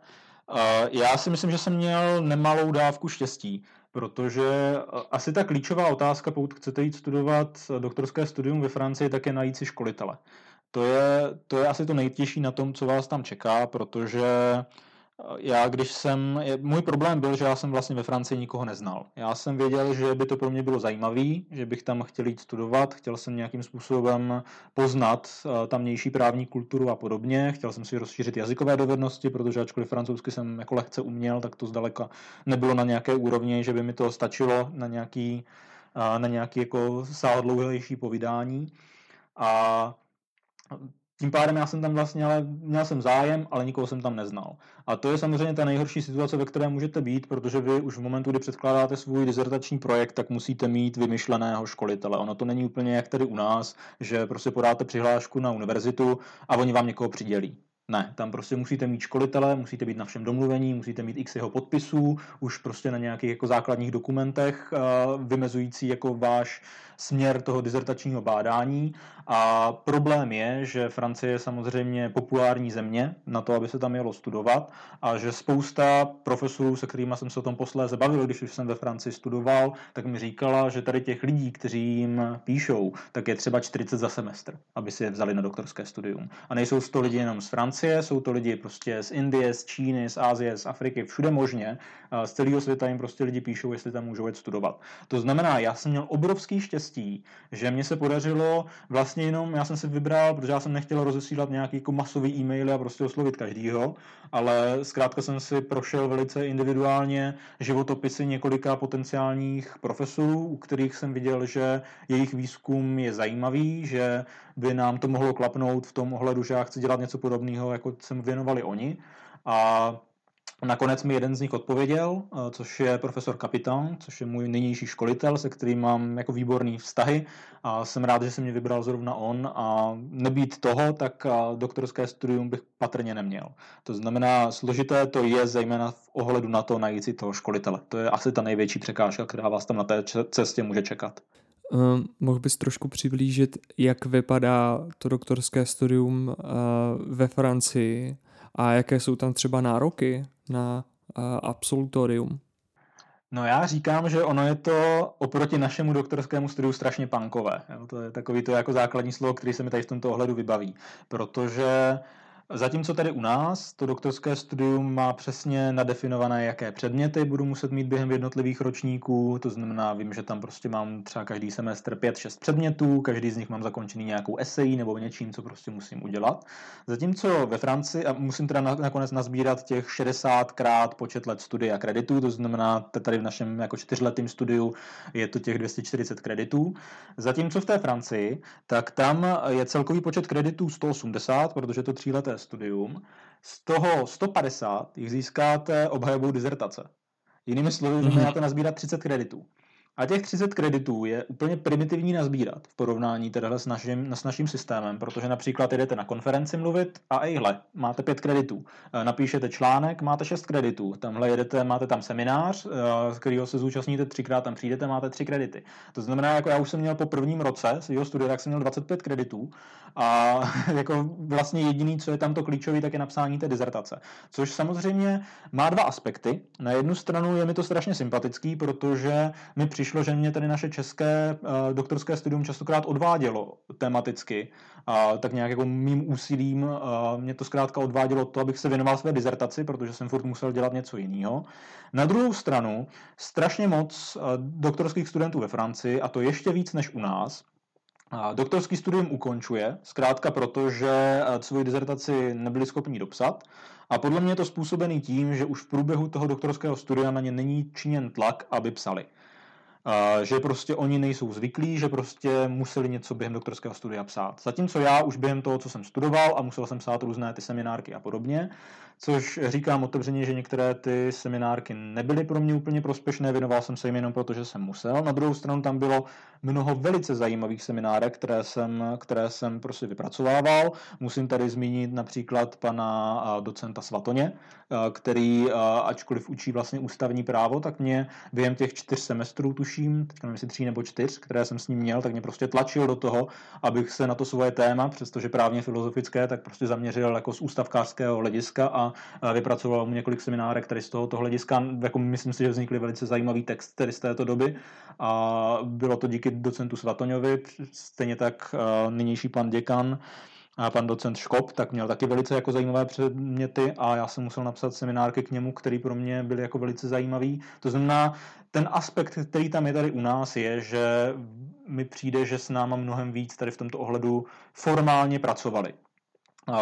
Já si myslím, že jsem měl nemalou dávku štěstí, protože asi ta klíčová otázka, pokud chcete jít studovat doktorské studium ve Francii, tak je najít si školitele. To je asi to nejtěžší na tom, co vás tam čeká, protože můj problém byl, že já jsem vlastně ve Francii nikoho neznal. Já jsem věděl, že by to pro mě bylo zajímavý, že bych tam chtěl jít studovat, chtěl jsem nějakým způsobem poznat tamnější právní kulturu a podobně, chtěl jsem si rozšířit jazykové dovednosti, protože ačkoliv francouzsky jsem jako lehce uměl, tak to zdaleka nebylo na nějaké úrovni, že by mi to stačilo na nějaký jako sáhodlouhlejší povídání. A tím pádem já jsem tam vlastně, ale měl jsem zájem, ale nikoho jsem tam neznal. A to je samozřejmě ta nejhorší situace, ve které můžete být, protože vy už v momentu, kdy předkládáte svůj disertační projekt, tak musíte mít vymyšleného školitele. Ono to není úplně jak tady u nás, že prostě podáte přihlášku na univerzitu a oni vám někoho přidělí. Ne, tam prostě musíte mít školitele, musíte být na všem domluvení, musíte mít x jeho podpisů, už prostě na nějakých jako základních dokumentech vymezující jako váš směr toho disertačního bádání. A problém je, že Francie je samozřejmě populární země na to, aby se tam jelo studovat a že spousta profesorů, se kterými jsem se o tom posléze bavil, když už jsem ve Francii studoval, tak mi říkala, že tady těch lidí, kteří jim píšou, tak je třeba 40 za semestr, aby si je vzali na doktorské studium. A nejsou to lidi jenom z Francie, jsou to lidi prostě z Indie, z Číny, z Asie, z Afriky, všude možně. Z celého světa jim prostě lidi píšou, jestli tam můžou jít studovat. To znamená, já jsem měl obrovský štěstí, že mně se podařilo vlastně jenom, já jsem si vybral, protože já jsem nechtěl rozesílat nějaký jako masový e-maily a prostě oslovit každýho, ale zkrátka jsem si prošel velice individuálně životopisy několika potenciálních profesorů, u kterých jsem viděl, že jejich výzkum je zajímavý, že by nám to mohlo klapnout v tom ohledu, že já chci dělat něco podobného, jako se mu věnovali oni. A nakonec mi jeden z nich odpověděl, což je profesor Kapitán, což je můj nynější školitel, se kterým mám jako výborný vztahy a jsem rád, že se mě vybral zrovna on a nebýt toho, tak doktorské studium bych patrně neměl. To znamená, složité to je zejména v ohledu na to najít si toho školitele. To je asi ta největší překážka, která vás tam na té cestě může čekat. Mohl bys trošku přiblížit, jak vypadá to doktorské studium ve Francii a jaké jsou tam třeba nároky na absolutorium? No já říkám, že ono je to oproti našemu doktorskému studiu strašně punkové. To je takový to jako základní slovo, který se mi tady v tomto ohledu vybaví, protože zatímco tady u nás to doktorské studium má přesně nadefinované, jaké předměty budu muset mít během jednotlivých ročníků, to znamená, vím, že tam prostě mám třeba každý semestr 5-6 předmětů, každý z nich mám zakončený nějakou esejí nebo něčím, co prostě musím udělat. Zatímco ve Francii, a musím teda nakonec nazbírat těch 60x počet let studia kreditů, to znamená, tady v našem jako 4letým studiu je to těch 240 kreditů. Zatímco v té Francii, tak tam je celkový počet kreditů 180, protože to 3leté studium, z toho 150 jich získáte obhajobou dizertace. Jinými slovy, že máte nazbírat 30 kreditů. A těch 30 kreditů je úplně primitivní nazbírat v porovnání teda s naším systémem, protože například jdete na konferenci mluvit a ejhle, máte 5 kreditů. Napíšete článek, máte 6 kreditů. Tamhle jedete, máte tam seminář, z kterého se zúčastníte 3x, tam přijdete, máte 3 kredity. To znamená, jako já už jsem měl po prvním roce svého studia, tak jsem měl 25 kreditů a jako vlastně jediný, co je tam to klíčový, tak je napsání té dizertace. Což samozřejmě má dva aspekty. Na jednu stranu je mi to strašně sympatický, protože mi přišlo, že mě tady naše české doktorské studium častokrát odvádělo tematicky. Tak nějak jako mým úsilím mě to zkrátka odvádělo to, abych se věnoval své dizertaci, protože jsem furt musel dělat něco jiného. Na druhou stranu strašně moc doktorských studentů ve Francii, a to ještě víc než u nás, doktorský studium ukončuje, zkrátka proto, že svoji dizertaci nebyli schopni dopsat. A podle mě je to způsobený tím, že už v průběhu toho doktorského studia na ně není činěn tlak, aby psali. Že prostě oni nejsou zvyklí, že prostě museli něco během doktorského studia psát. Zatímco já už během toho, co jsem studoval a musel jsem psát různé ty seminárky a podobně, což říkám otevřeně, že některé ty seminárky nebyly pro mě úplně prospěšné, věnoval jsem se jim jenom proto, že jsem musel. Na druhou stranu tam bylo mnoho velice zajímavých seminárek, které jsem prostě vypracovával. Musím tady zmínit například pana docenta Svatoně, který ačkoliv učí vlastně ústavní právo, tak mě během těch 4 semestrů tuším, teď nevím, jestli 3 nebo 4, které jsem s ním měl, tak mě prostě tlačil do toho, abych se na to svoje téma, přestože právně filozofické, tak prostě zaměřil jako z ústavkářského hlediska a vypracoval mu několik seminárek, které z tohoto hlediska, jako myslím si, že vznikly velice zajímavý text tedy z této doby a bylo to díky docentu Svatoňovi, stejně tak nynější pan děkan, a pan docent Škop, tak měl taky velice jako zajímavé předměty a já jsem musel napsat seminárky k němu, které pro mě byly jako velice zajímavý. To znamená, ten aspekt, který tam je tady u nás, je, že mi přijde, že s náma mnohem víc tady v tomto ohledu formálně pracovali.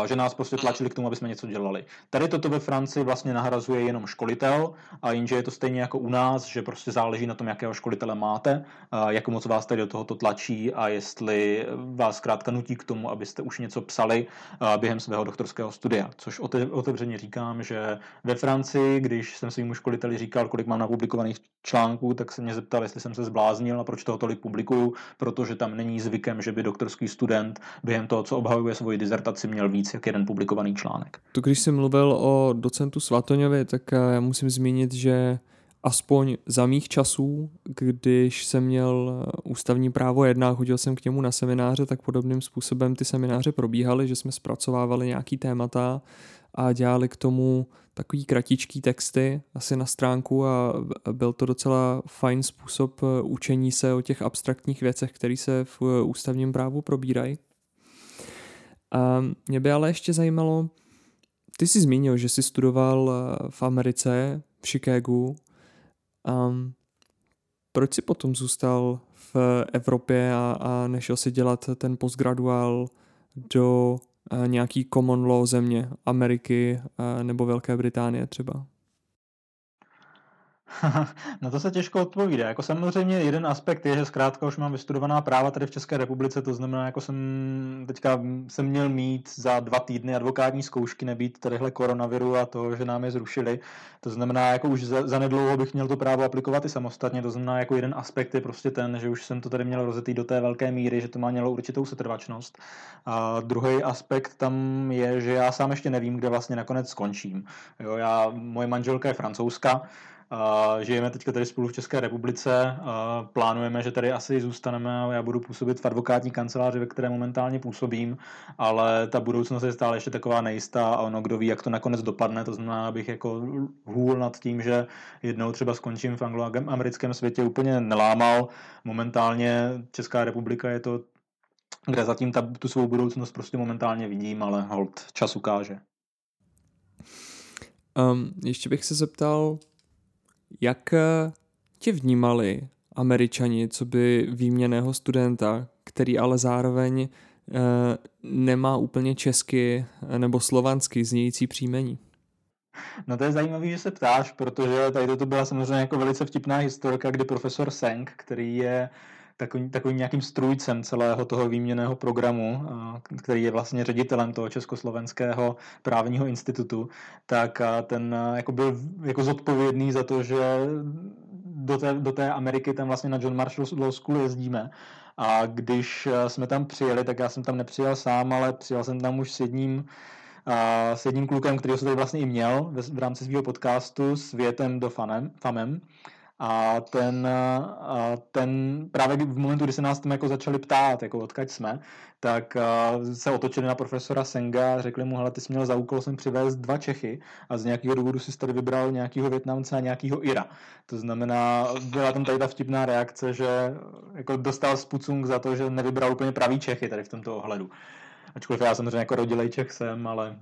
Že nás prostě tlačili k tomu, aby jsme něco dělali. Tady toto ve Francii vlastně nahrazuje jenom školitel, a jenže je to stejně jako u nás, že prostě záleží na tom, jakého školitele máte, jak moc vás tady do tohoto tlačí a jestli vás zkrátka nutí k tomu, abyste už něco psali během svého doktorského studia. Což otevřeně říkám, že ve Francii, když jsem svým školiteli říkal, kolik mám napublikovaných článků, tak se mě zeptal, jestli jsem se zbláznil a proč toho tolik publikuju, protože tam není zvykem, že by doktorský student během toho, co obhajuje svoji disertaci, měl víc jak jeden publikovaný článek. To, když jsem mluvil o docentu Svatoňovi, tak já musím zmínit, že aspoň za mých časů, když jsem měl ústavní právo 1, chodil jsem k němu na semináře, tak podobným způsobem ty semináře probíhaly, že jsme zpracovávali nějaký témata a dělali k tomu takový kratičký texty asi na stránku a byl to docela fajn způsob učení se o těch abstraktních věcech, které se v ústavním právu probírají. A mě by ale ještě zajímalo, ty jsi zmínil, že jsi studoval v Americe, v Chicagu. Proč jsi potom zůstal v Evropě a nešel si dělat ten postgraduál do nějaký common law země, Ameriky nebo Velké Británie třeba? Na to se těžko odpovídá. Jako samozřejmě jeden aspekt je, že zkrátka už mám vystudovaná práva tady v České republice, to znamená, jako jsem měl mít za 2 týdny advokátní zkoušky, nebýt tadyhle koronaviru a toho, že nám je zrušili. To znamená, jako už zanedlouho bych měl to právo aplikovat i samostatně. To znamená, jako jeden aspekt je prostě ten, že už jsem to tady měl rozetý do té velké míry, že to mělo určitou setrvačnost. A druhý aspekt tam je, že já sám ještě nevím, kde vlastně nakonec skončím. Jo, moje manželka je francouzská. Žijeme teďka tady spolu v České republice, plánujeme, že tady asi zůstaneme a já budu působit v advokátní kanceláři, ve které momentálně působím, ale ta budoucnost je stále ještě taková nejistá a ono, kdo ví, jak to nakonec dopadne, to znamená, abych jako hůl nad tím, že jednou třeba skončím v angloamerickém světě, úplně nelámal. Momentálně Česká republika je to, kde zatím tu svou budoucnost prostě momentálně vidím, ale holt, čas ukáže. Ještě bych se zeptal, jak tě vnímali Američani, co by výměnného studenta, který ale zároveň nemá úplně česky nebo slovansky znějící příjmení? No to je zajímavé, že se ptáš, protože tady to byla samozřejmě jako velice vtipná historka, kdy profesor Seng, který je takovým nějakým strůjcem celého toho výměnného programu, který je vlastně ředitelem toho Československého právního institutu, tak ten jako byl jako zodpovědný za to, že do té Ameriky tam vlastně na John Marshall Law School jezdíme. A když jsme tam přijeli, tak já jsem tam nepřijel sám, ale přijel jsem tam už s jedním klukem, kterýho jsem tady vlastně i měl v rámci svého podcastu s Větem do Famem. A ten právě v momentu, kdy se nás tam jako začali ptát, jako odkud jsme, tak se otočili na profesora Senga a řekli mu, hele, ty jsi měl za úkol sem přivést 2 Čechy a z nějakého důvodu jsi tady vybral nějakého Vietnamce a nějakého Ira. To znamená, byla tam tady ta vtipná reakce, že jako dostal spucung za to, že nevybral úplně pravý Čechy tady v tomto ohledu. Ačkoliv já samozřejmě jako rodilej Čech jsem, ale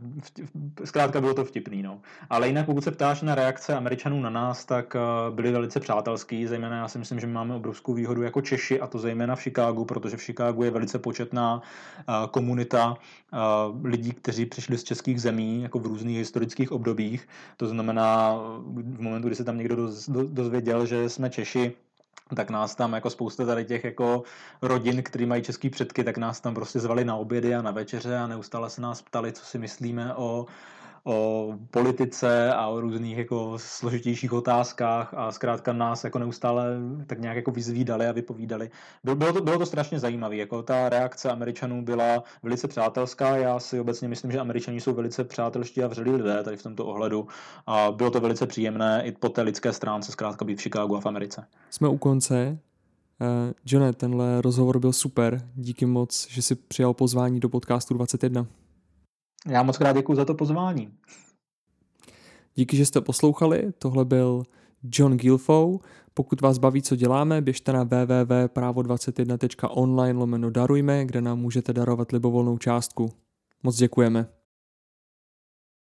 zkrátka bylo to vtipný. No. Ale jinak, pokud se ptáš na reakce Američanů na nás, tak byli velice přátelský. Zejména já si myslím, že máme obrovskou výhodu jako Češi, a to zejména v Chicagu, protože v Chicagu je velice početná komunita lidí, kteří přišli z českých zemí jako v různých historických obdobích. To znamená, v momentu, kdy se tam někdo dozvěděl, že jsme Češi, tak nás tam jako spousta tady těch jako rodin, který mají český předky, tak nás tam prostě zvali na obědy a na večeře a neustále se nás ptali, co si myslíme o o politice a o různých jako složitějších otázkách a zkrátka nás jako neustále tak nějak jako vyzvídali a vypovídali. Bylo to strašně zajímavé. Jako ta reakce Američanů byla velice přátelská. Já si obecně myslím, že Američané jsou velice přátelští a vřelí lidé tady v tomto ohledu a bylo to velice příjemné i po té lidské stránce zkrátka být v Chicagu a v Americe. Jsme u konce. Johne, tenhle rozhovor byl super. Díky moc, že jsi přijal pozvání do podcastu 21. Já moc krát děkuju za to pozvání. Díky, že jste poslouchali. Tohle byl John Gilfow. Pokud vás baví, co děláme, běžte na www.pravo21.online/darujme, kde nám můžete darovat libovolnou částku. Moc děkujeme.